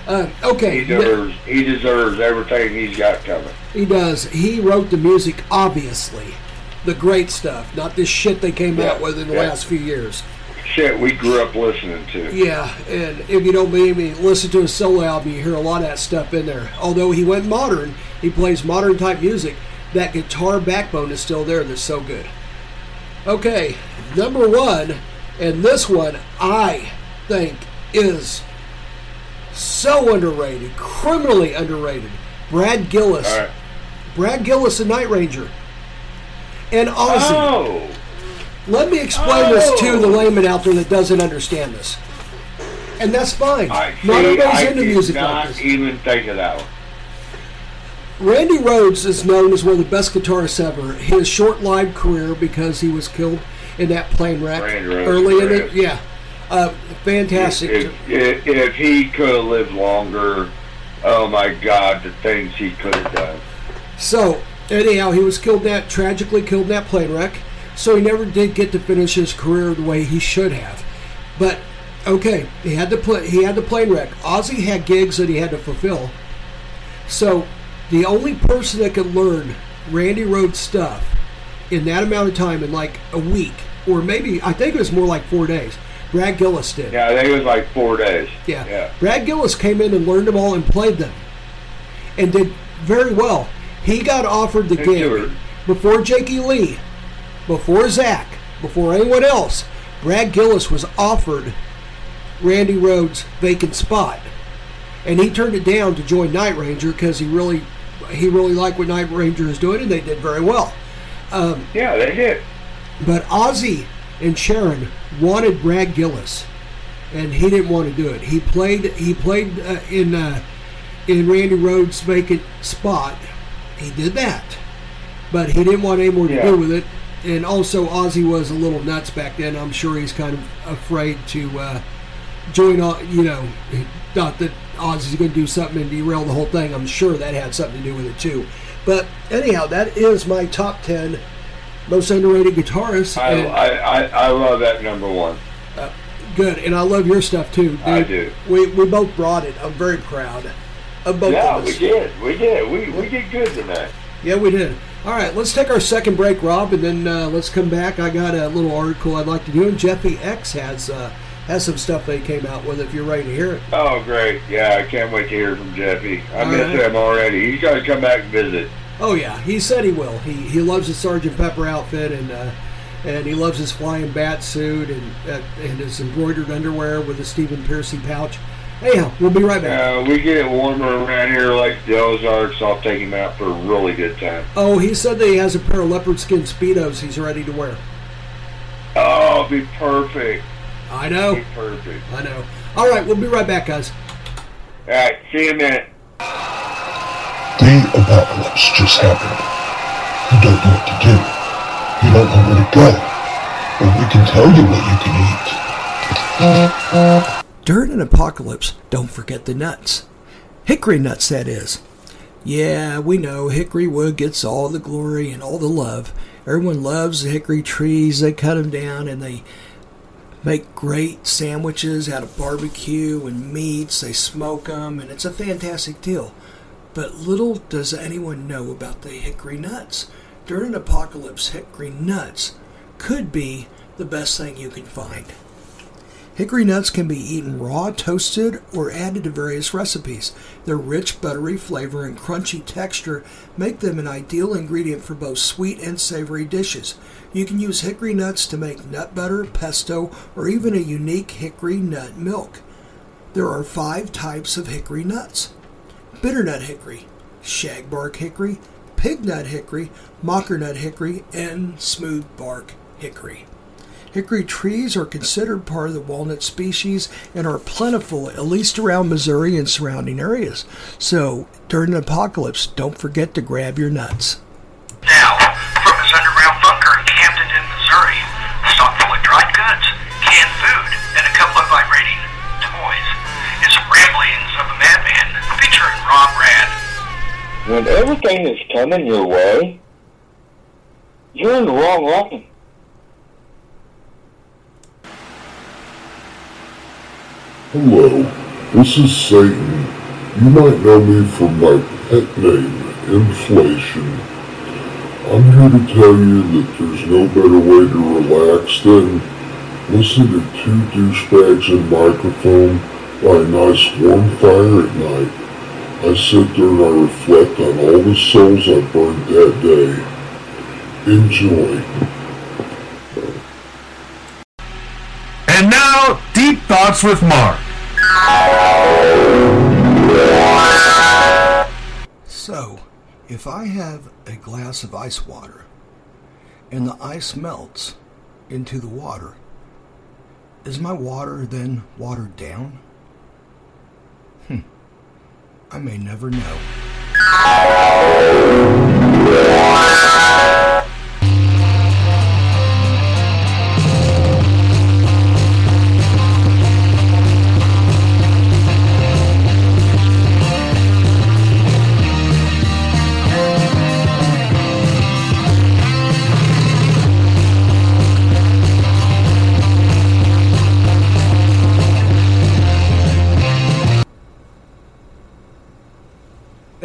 Uh, okay. He deserves, he deserves everything he's got coming. He does. He wrote the music, obviously. The great stuff, not this shit they came yeah, out with in the yeah. last few years. Shit we grew up listening to. Yeah, and if you don't believe me, listen to his solo album, you hear a lot of that stuff in there. Although he went modern, he plays modern type music, that guitar backbone is still there that's so good. Okay, number one, and this one I think is... so underrated, criminally underrated. Brad Gillis. Right. Brad Gillis and Night Ranger. And Ozzy. Oh. Let me explain oh. this to the layman out there that doesn't understand this. And that's fine. I, see, not everybody's I into music like this. I did not even think of that one. Randy Rhoads is known as one of the best guitarists ever. His short-lived career because he was killed in that plane wreck early in it. Yeah. Uh, fantastic. If, if, if he could have lived longer, oh my God, the things he could have done. So, anyhow, he was killed that, tragically killed in that plane wreck, so he never did get to finish his career the way he should have. But, okay, he had to play, he had the plane wreck. Ozzy had gigs that he had to fulfill. So, the only person that could learn Randy Rhoads stuff in that amount of time, in like a week, or maybe, I think it was more like four days, Brad Gillis did. Yeah, I think it was like four days. Yeah. yeah. Brad Gillis came in and learned them all and played them. And did very well. He got offered the gig before Jakey Lee, before Zach, before anyone else. Brad Gillis was offered Randy Rhoads' vacant spot, and he turned it down to join Night Ranger because he really he really liked what Night Ranger was doing, and they did very well. Um, yeah, they did. But Ozzy and Sharon wanted Brad Gillis, and he didn't want to do it. He played he played uh, in uh, in Randy Rhoads' vacant spot. He did that, but he didn't want any more to yeah. do with it. And also, Ozzy was a little nuts back then. I'm sure he's kind of afraid to uh, join on. You know, not that Ozzy's going to do something and derail the whole thing. I'm sure that had something to do with it too. But anyhow, that is my top ten most underrated guitarists. I and, I, I, I love that number one. Uh, good, and I love your stuff too, dude. I do. We we both brought it. I'm very proud of both yeah, of us. Yeah, we did. We did. We we did good tonight. Yeah, we did. All right, let's take our second break, Rob, and then uh, let's come back. I got a little article I'd like to do, and Jeffy X has uh, has some stuff they came out with if you're ready to hear it. Oh, great. Yeah, I can't wait to hear from Jeffy. I missed him already. He's got to come back and visit. Oh, yeah, he said he will. He he loves his Sergeant Pepper outfit, and uh, and he loves his flying bat suit and, uh, and his embroidered underwear with a Stephen Pearcy pouch. Anyhow, we'll be right back. Uh, we get it warmer around here like the Ozarks, so I'll take him out for a really good time. Oh, he said that he has a pair of leopard skin Speedos he's ready to wear. Oh, be perfect. I know. Be perfect. I know. All right, we'll be right back, guys. All right, see you in a minute. The apocalypse just happened. You don't know what to do. You don't know where to go. But we can tell you what you can eat. During an apocalypse, don't forget the nuts. Hickory nuts, that is. Yeah, we know hickory wood gets all the glory and all the love. Everyone loves the hickory trees. They cut them down and they make great sandwiches out of barbecue and meats. They smoke them, and it's a fantastic deal. But little does anyone know about the hickory nuts. During an apocalypse, hickory nuts could be the best thing you can find. Hickory nuts can be eaten raw, toasted, or added to various recipes. Their rich, buttery flavor and crunchy texture make them an ideal ingredient for both sweet and savory dishes. You can use hickory nuts to make nut butter, pesto, or even a unique hickory nut milk. There are five types of hickory nuts: bitternut hickory, shagbark hickory, pignut hickory, mockernut hickory, and smooth bark hickory. Hickory trees are considered part of the walnut species and are plentiful, at least around Missouri and surrounding areas. So, during the apocalypse, don't forget to grab your nuts. Now, from his underground bunker in Camden, in Missouri, stocked full of dried goods, canned food, and a couple of vibrating toys, is Ramblings of a Madman, featuring Rob Rad. When everything is coming your way, you're in the wrong line. Hello, this is Satan. You might know me from my pet name, Inflation. I'm here to tell you that there's no better way to relax than listen to Two Douchebags and a Microphone by a nice warm fire at night. I sit there and I reflect on all the souls I burned that day. Enjoy. And now, Deep Thoughts with Mark. So, if I have a glass of ice water and the ice melts into the water, is my water then watered down? Hmm. I may never know.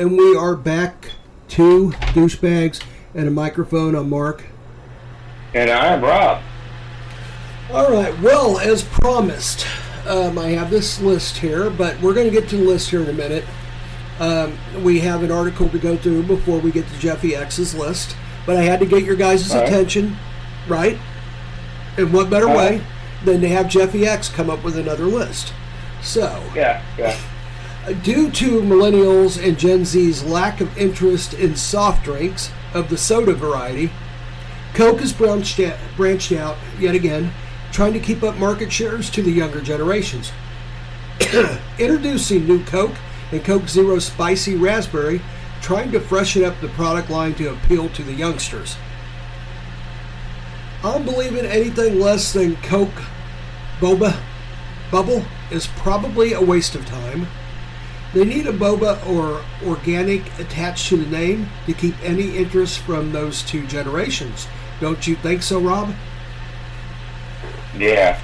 And we are back to Douchebags and a Microphone. I'm Mark. And I'm Rob. All right. Well, as promised, um, I have this list here, but we're going to get to the list here in a minute. Um, we have an article to go through before we get to Jeffy X's list. But I had to get your guys' All right. attention, right? And what better All way right. then to have Jeffy X come up with another list. So, yeah, yeah. Due to millennials and Gen Z's lack of interest in soft drinks of the soda variety, Coke has branched out, branched out yet again, trying to keep up market shares to the younger generations. Introducing new Coke and Coke Zero Spicy Raspberry, trying to freshen up the product line to appeal to the youngsters. I'm believing anything less than Coke Boba Bubble is probably a waste of time. They need a boba or organic attached to the name to keep any interest from those two generations. Don't you think so, Rob? Yeah.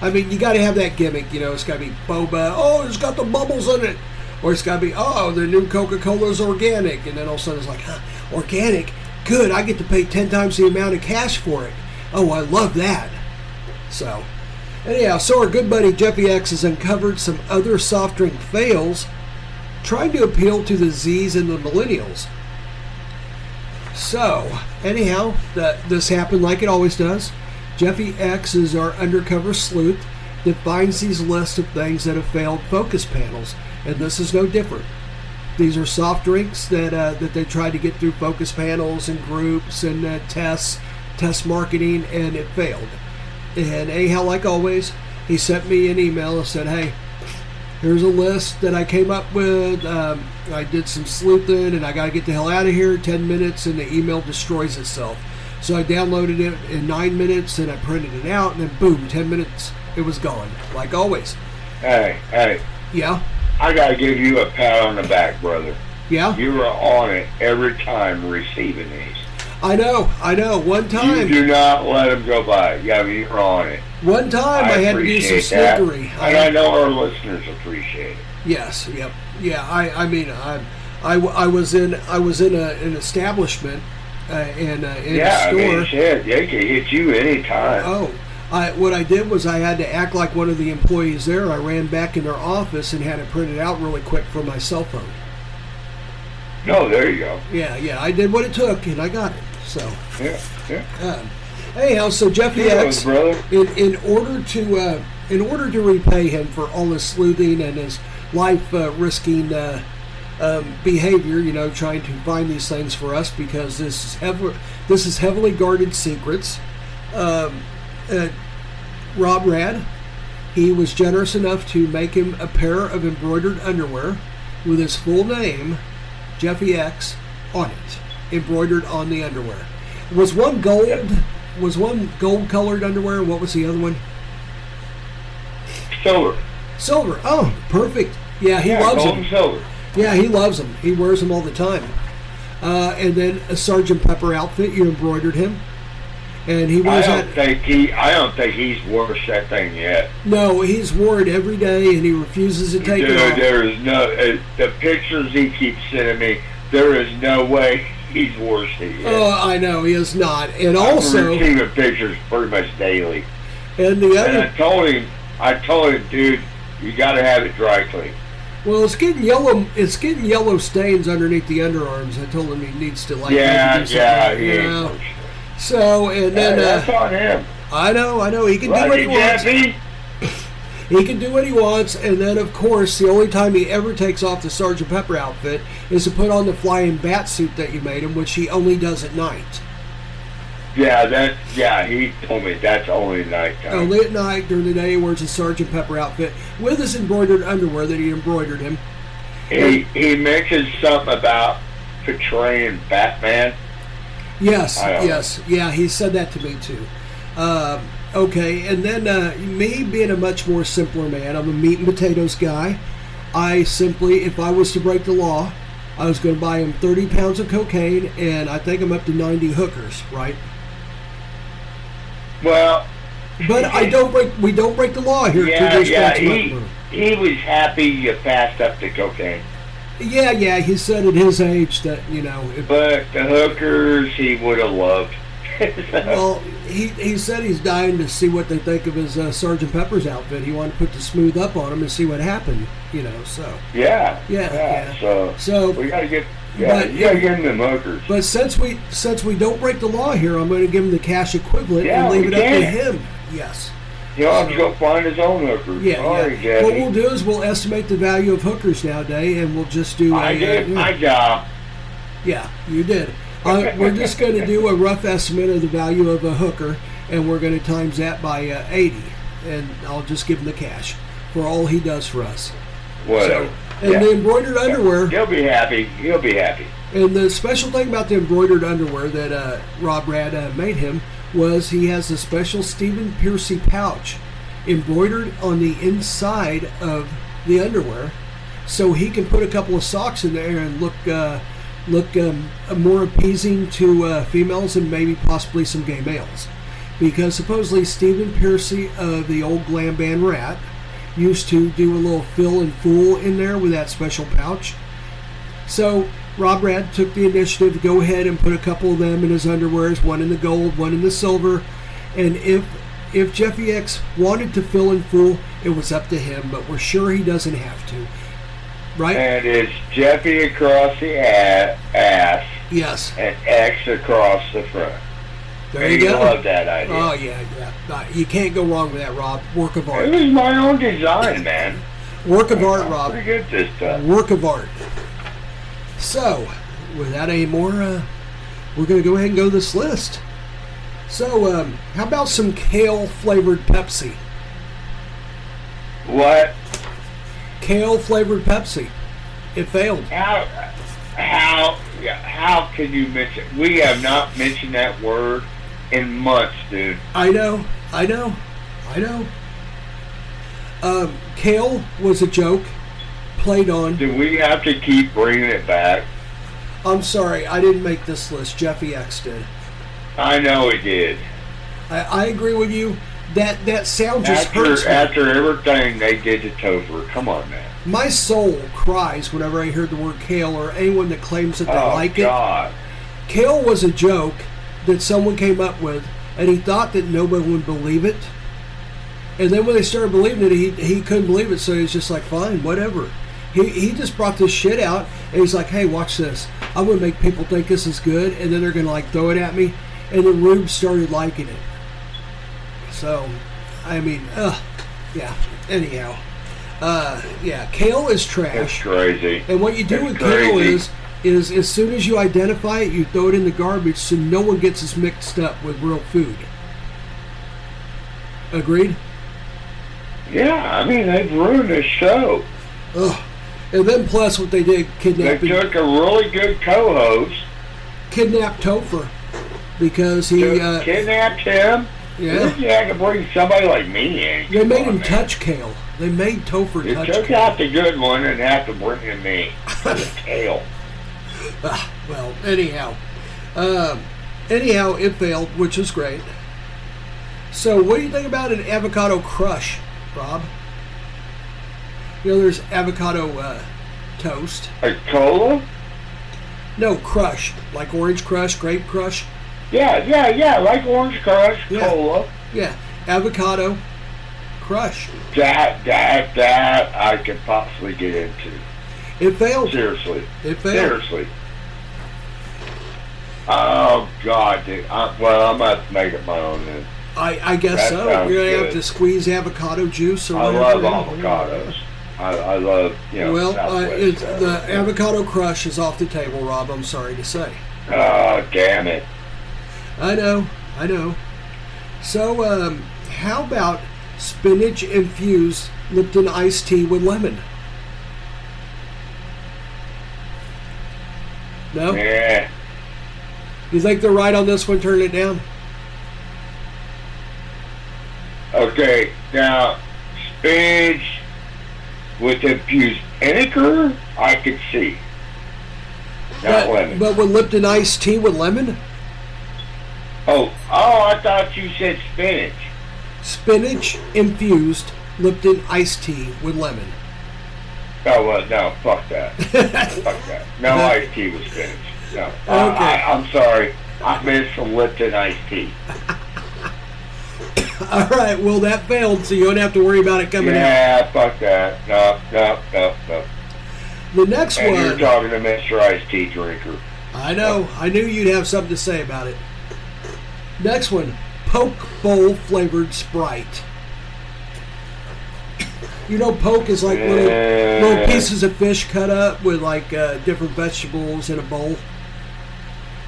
I mean, you got to have that gimmick, you know. It's got to be boba. Oh, it's got the bubbles in it. Or it's got to be, oh, the new Coca-Cola is organic. And then all of a sudden it's like, huh, organic? Good, I get to pay ten times the amount of cash for it. Oh, I love that. So, anyhow, so our good buddy Jeffy X has uncovered some other soft drink fails, trying to appeal to the Z's and the millennials. So, anyhow, the, this happened like it always does. Jeffy X is our undercover sleuth that finds these lists of things that have failed focus panels, and this is no different. These are soft drinks that uh, that they tried to get through focus panels and groups and uh, tests, test marketing, and it failed. And anyhow, like always, he sent me an email and said, hey, here's a list that I came up with. Um, I did some sleuthing, and I got to get the hell out of here. Ten minutes, and the email destroys itself. So I downloaded it in nine minutes, and I printed it out, and then boom, ten minutes, it was gone, like always. Hey, hey. Yeah? I got to give you a pat on the back, brother. Yeah? You were on it every time receiving these. I know, I know. One time. You do not let them go by. Yeah, you're on it. One time I, I had to do some slippery. I and I know our listeners appreciate it. Yes, yep. Yeah, I, I mean, I, I, I was in I was in a, an establishment uh, and uh, in yeah, a store. Yeah, I mean, shit, they can hit you anytime. Oh, I, what I did was I had to act like one of the employees there. I ran back in their office and had it printed out really quick from my cell phone. No, there you go. Yeah, yeah, I did what it took, and I got it. So, yeah, yeah. Um, anyhow, so Jeffy X, in, in order to uh, in order to repay him for all his sleuthing and his life uh, risking uh, um, behavior, you know, trying to find these things for us because this is heavily this is heavily guarded secrets. Um, uh, Rob Rad, he was generous enough to make him a pair of embroidered underwear with his full name, Jeffy X, on it, embroidered on the underwear. Was one gold? Yep. Was one gold-colored underwear? What was the other one? Silver. Silver. Oh, perfect. Yeah, he yeah, loves gold them. And silver. Yeah, he loves them. He wears them all the time. Uh, and then a Sergeant Pepper outfit. You embroidered him, and he wears I don't that. Think he, I don't think he's worn that thing yet. No, he's worn it every day, and he refuses to take Dude, it off. There is no uh, the pictures he keeps sending me. There is no way he's worse than he is. Oh, I know, he is not. And also... I'm receiving pictures pretty much daily. And the other... And I told him, I told him, dude, you got to have it dry clean. Well, it's getting yellow It's getting yellow stains underneath the underarms. I told him he needs to, like... Yeah, yeah, he you know? Sure. So, and then... Yeah, that's uh, on him. I know, I know. He can Lucky do what he Jeffy. wants. He can do what he wants, and then, of course, the only time he ever takes off the Sergeant Pepper outfit is to put on the flying bat suit that you made him, which he only does at night. Yeah, that. Yeah, he told me that's only at night time. Only at night, during the day, he wears a Sergeant Pepper outfit with his embroidered underwear that he embroidered him. He, he mentioned something about portraying Batman. Yes, yes. Know. Yeah, he said that to me, too. Um... Okay, and then uh, me being a much more simpler man, I'm a meat and potatoes guy. I simply, if I was to break the law, I was going to buy him thirty pounds of cocaine, and I think I'm up to ninety hookers, right? Well, but I don't break. We don't break the law here. Yeah, yeah. He, he was happy you passed up the cocaine. Yeah, yeah. He said at his age that you know. If, but the hookers, he would have loved. Well, he he said he's dying to see what they think of his uh, Sergeant Pepper's outfit. He wanted to put the smooth up on him and see what happened, you know. So yeah, yeah, yeah. yeah. So, so we gotta get yeah, but, you gotta give him the hookers. But since we since we don't break the law here, I'm going to give him the cash equivalent yeah, and leave it can. up to him. Yes. John's going to find his own hookers. Yeah, Sorry, yeah. What we'll do is we'll estimate the value of hookers nowadays, and we'll just do... I a, did uh, my job. Yeah, you did. Uh, we're just going to do a rough estimate of the value of a hooker, and we're going to times that by uh, eighty, and I'll just give him the cash for all he does for us. Whatever. So, and yeah. the embroidered underwear... He'll be happy. He'll be happy. And the special thing about the embroidered underwear that uh, Rob Rad uh, made him was he has a special Stephen Pearcy pouch embroidered on the inside of the underwear, so he can put a couple of socks in there and look uh, look um, more appeasing to uh, females and maybe possibly some gay males. Because supposedly Stephen Pearcy of the old glam band Rat used to do a little fill and fool in there with that special pouch. So Rob Rad took the initiative to go ahead and put a couple of them in his underwears, one in the gold, one in the silver. And if if Jeffy X wanted to fill and fool, it was up to him, but we're sure he doesn't have to. Right? And it's Jeffy across the ass. Yes. And X across the front. There you go. I love that idea. Oh, yeah, yeah. You can't go wrong with that, Rob. Work of art. It was my own design, man. Work of art, Rob. Pretty good this time. Work of art. So, without any more, uh, we're going to go ahead and go to this list. So, um, how about some kale-flavored Pepsi? What? Kale-flavored Pepsi. It failed. How, how, how can you mention... We have not mentioned that word in months, dude. I know, I know, I know. Um, kale was a joke. Played on. Do we have to keep bringing it back? I'm sorry, I didn't make this list. Jeffy X did. I know he did. I, I agree with you. That that sound just after, hurts me. After everything they did to Topher, come on, man. My soul cries whenever I hear the word kale or anyone that claims that they oh, like God. it. Kale was a joke that someone came up with, and he thought that nobody would believe it. And then when they started believing it, he he couldn't believe it, so he was just like, fine, whatever. He he just brought this shit out, and he's like, hey, watch this. I'm going to make people think this is good, and then they're going to, like, throw it at me. And the Rube started liking it. So, I mean, uh, yeah, anyhow. Uh, yeah, kale is trash. That's crazy. And what you do That's with crazy. kale is, is as soon as you identify it, you throw it in the garbage so no one gets us mixed up with real food. Agreed? Yeah, I mean, they've ruined the show. Ugh. And then plus what they did, kidnapping. They took a really good co-host. Kidnapped Topher. Because he... Took, uh, kidnapped him? Yeah. Yeah, I could bring somebody like me in. They made him touch Kale. They made Topher touch Kale. They took out the good one and have to bring him in. Kale. Ah, well, anyhow. Um, anyhow, it failed, which is great. So what do you think about an avocado crush, Rob? You know, there's avocado uh, toast. A cola? No, crush. Like orange crush, grape crush. Yeah, yeah, yeah. Like orange crush, yeah. Cola. Yeah, avocado crush. That, that, that I could possibly get into. It failed. Seriously. It failed. Seriously. Oh, God, dude. I, well, I'm going to make it my own then. I, I guess that so. You're going to have to squeeze avocado juice or I whatever. love avocados. I, I love, you know, Well, uh, it's, uh, the yeah. avocado crush is off the table, Rob, I'm sorry to say. Oh, damn it. I know, I know. So, um, how about spinach-infused Lipton iced tea with lemon? No? Yeah. You think they're right on this one, turn it down? Okay, now, spinach... with infused vinegar, I could see. Not but, lemon. But with Lipton iced tea with lemon? Oh, oh, I thought you said spinach. Spinach infused Lipton iced tea with lemon. Oh, well, no, fuck that. fuck that. No iced tea with spinach. No. Okay. Uh, I, I'm sorry. I missed some Lipton iced tea. All right, well, that failed, so you don't have to worry about it coming yeah, out. Yeah, fuck that. No, no, no, no. The next and one... And you're talking to Mister Iced Tea Drinker. I know. I knew you'd have something to say about it. Next one, poke bowl flavored Sprite. You know, poke is like little little pieces of fish cut up with like uh, different vegetables in a bowl.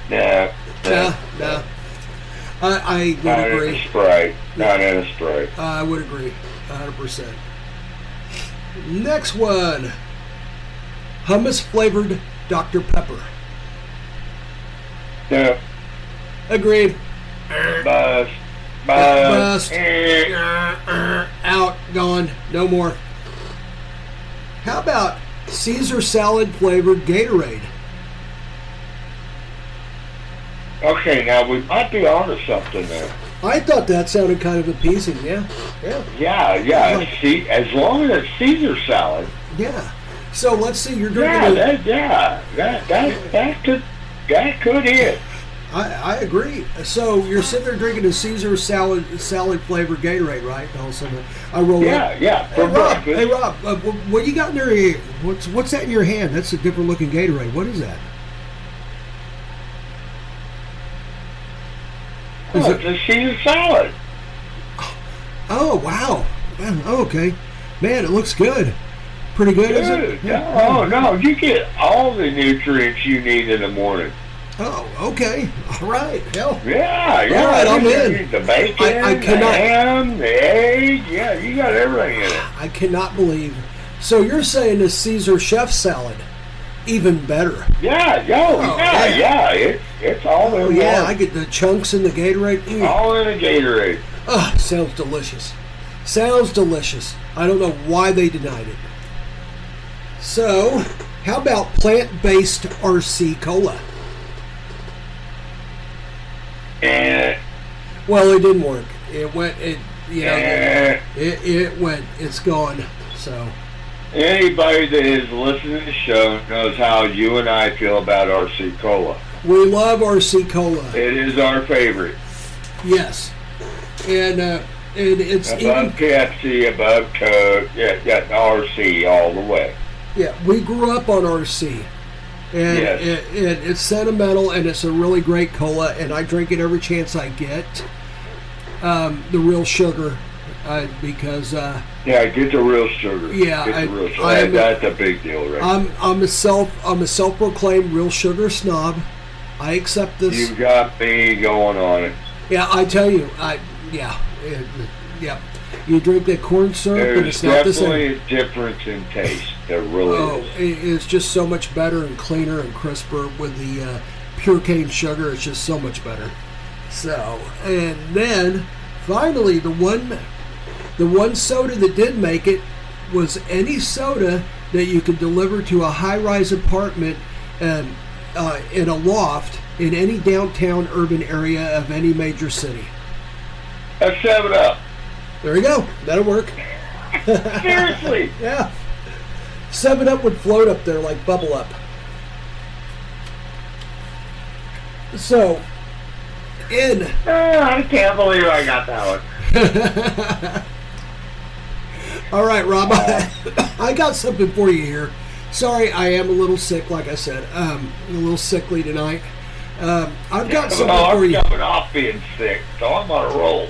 Yeah. Yeah. Yeah. I, I would agree. Not in a Sprite. Not in a Sprite. I would agree, one hundred percent. Next one, hummus flavored Doctor Pepper. Yeah. Agreed. Bust. Bust. Bust. Out. Gone. No more. How about Caesar salad flavored Gatorade? Okay, now we might be onto something there. I thought that sounded kind of appeasing, yeah. Yeah, yeah. yeah. Like, see, as long as it's Caesar salad. Yeah. So let's see, you're drinking... Yeah, a, that, yeah. That, that, that, could, that could it. I, I agree. So you're sitting there drinking a Caesar salad salad flavored Gatorade, right? All sudden, I roll yeah, up. Yeah, yeah. Hey, Rob, hey, Rob uh, what you got in your hand? What's, what's that in your hand? That's a different looking Gatorade. What is that? Is oh, it a Caesar salad? Oh, wow. Oh, okay. Man, it looks good. Pretty good, Dude, isn't it? Yeah. Oh, no. You get all the nutrients you need in the morning. Oh, okay. All right. Hell. Yeah, yeah. All right, I'm in. The bacon, I, I cannot, the ham, the egg. Yeah, you got everything in it. I cannot believe. So you're saying a Caesar chef salad. Even better. Yeah, yo, oh, yeah, yeah, yeah. It's it's all in. Oh, yeah, I get the chunks in the Gatorade. Mm. All in the Gatorade. Oh, sounds delicious. Sounds delicious. I don't know why they denied it. So, how about plant-based R C cola? Eh. Well, it didn't work. It went. It you know. Eh. It it went. It's gone. So. Anybody that is listening to the show knows how you and I feel about R C Cola. We love R C Cola. It is our favorite. Yes. And uh, and it's... Above K F C, above Coke, yeah, yeah, R C all the way. Yeah, we grew up on R C. And yes. it, it, it's sentimental, and it's a really great cola, and I drink it every chance I get. Um, the real sugar... Uh, because uh, yeah, get the real sugar. Yeah, get I, the real sugar. I, that's a big deal, right? I'm I'm a self I'm a self-proclaimed real sugar snob. I accept this. You got me going on it. Yeah, I tell you, I yeah, it, yeah. You drink that corn syrup, and it's not the same. There's definitely a difference in taste. There really oh, is. It, it's just so much better and cleaner and crisper with the uh, pure cane sugar. It's just so much better. So, and then finally, the one. The one soda that did make it was any soda that you could deliver to a high-rise apartment and, uh, in a loft in any downtown urban area of any major city. That's seven up. There you go. That'll work. Seriously? Yeah. seven up would float up there like Bubble Up. So, in... Oh, I can't believe I got that one. All right, Rob, I, I got something for you here. Sorry, I am a little sick, like I said. Um, I'm a little sickly tonight. Um, I've got yeah, something well, for you. I'm coming off being sick, so I'm on a roll.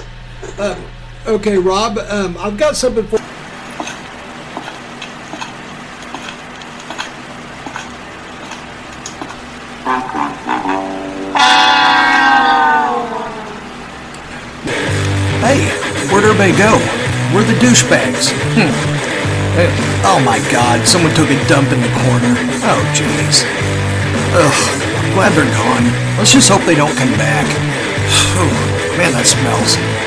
Uh, okay, Rob, um, I've got something for you. Hey, where'd everybody go? We're the douchebags. Hmm. Oh my god, someone took a dump in the corner. Oh jeez. Ugh, glad they're gone. Let's just hope they don't come back. Oh, man, that smells.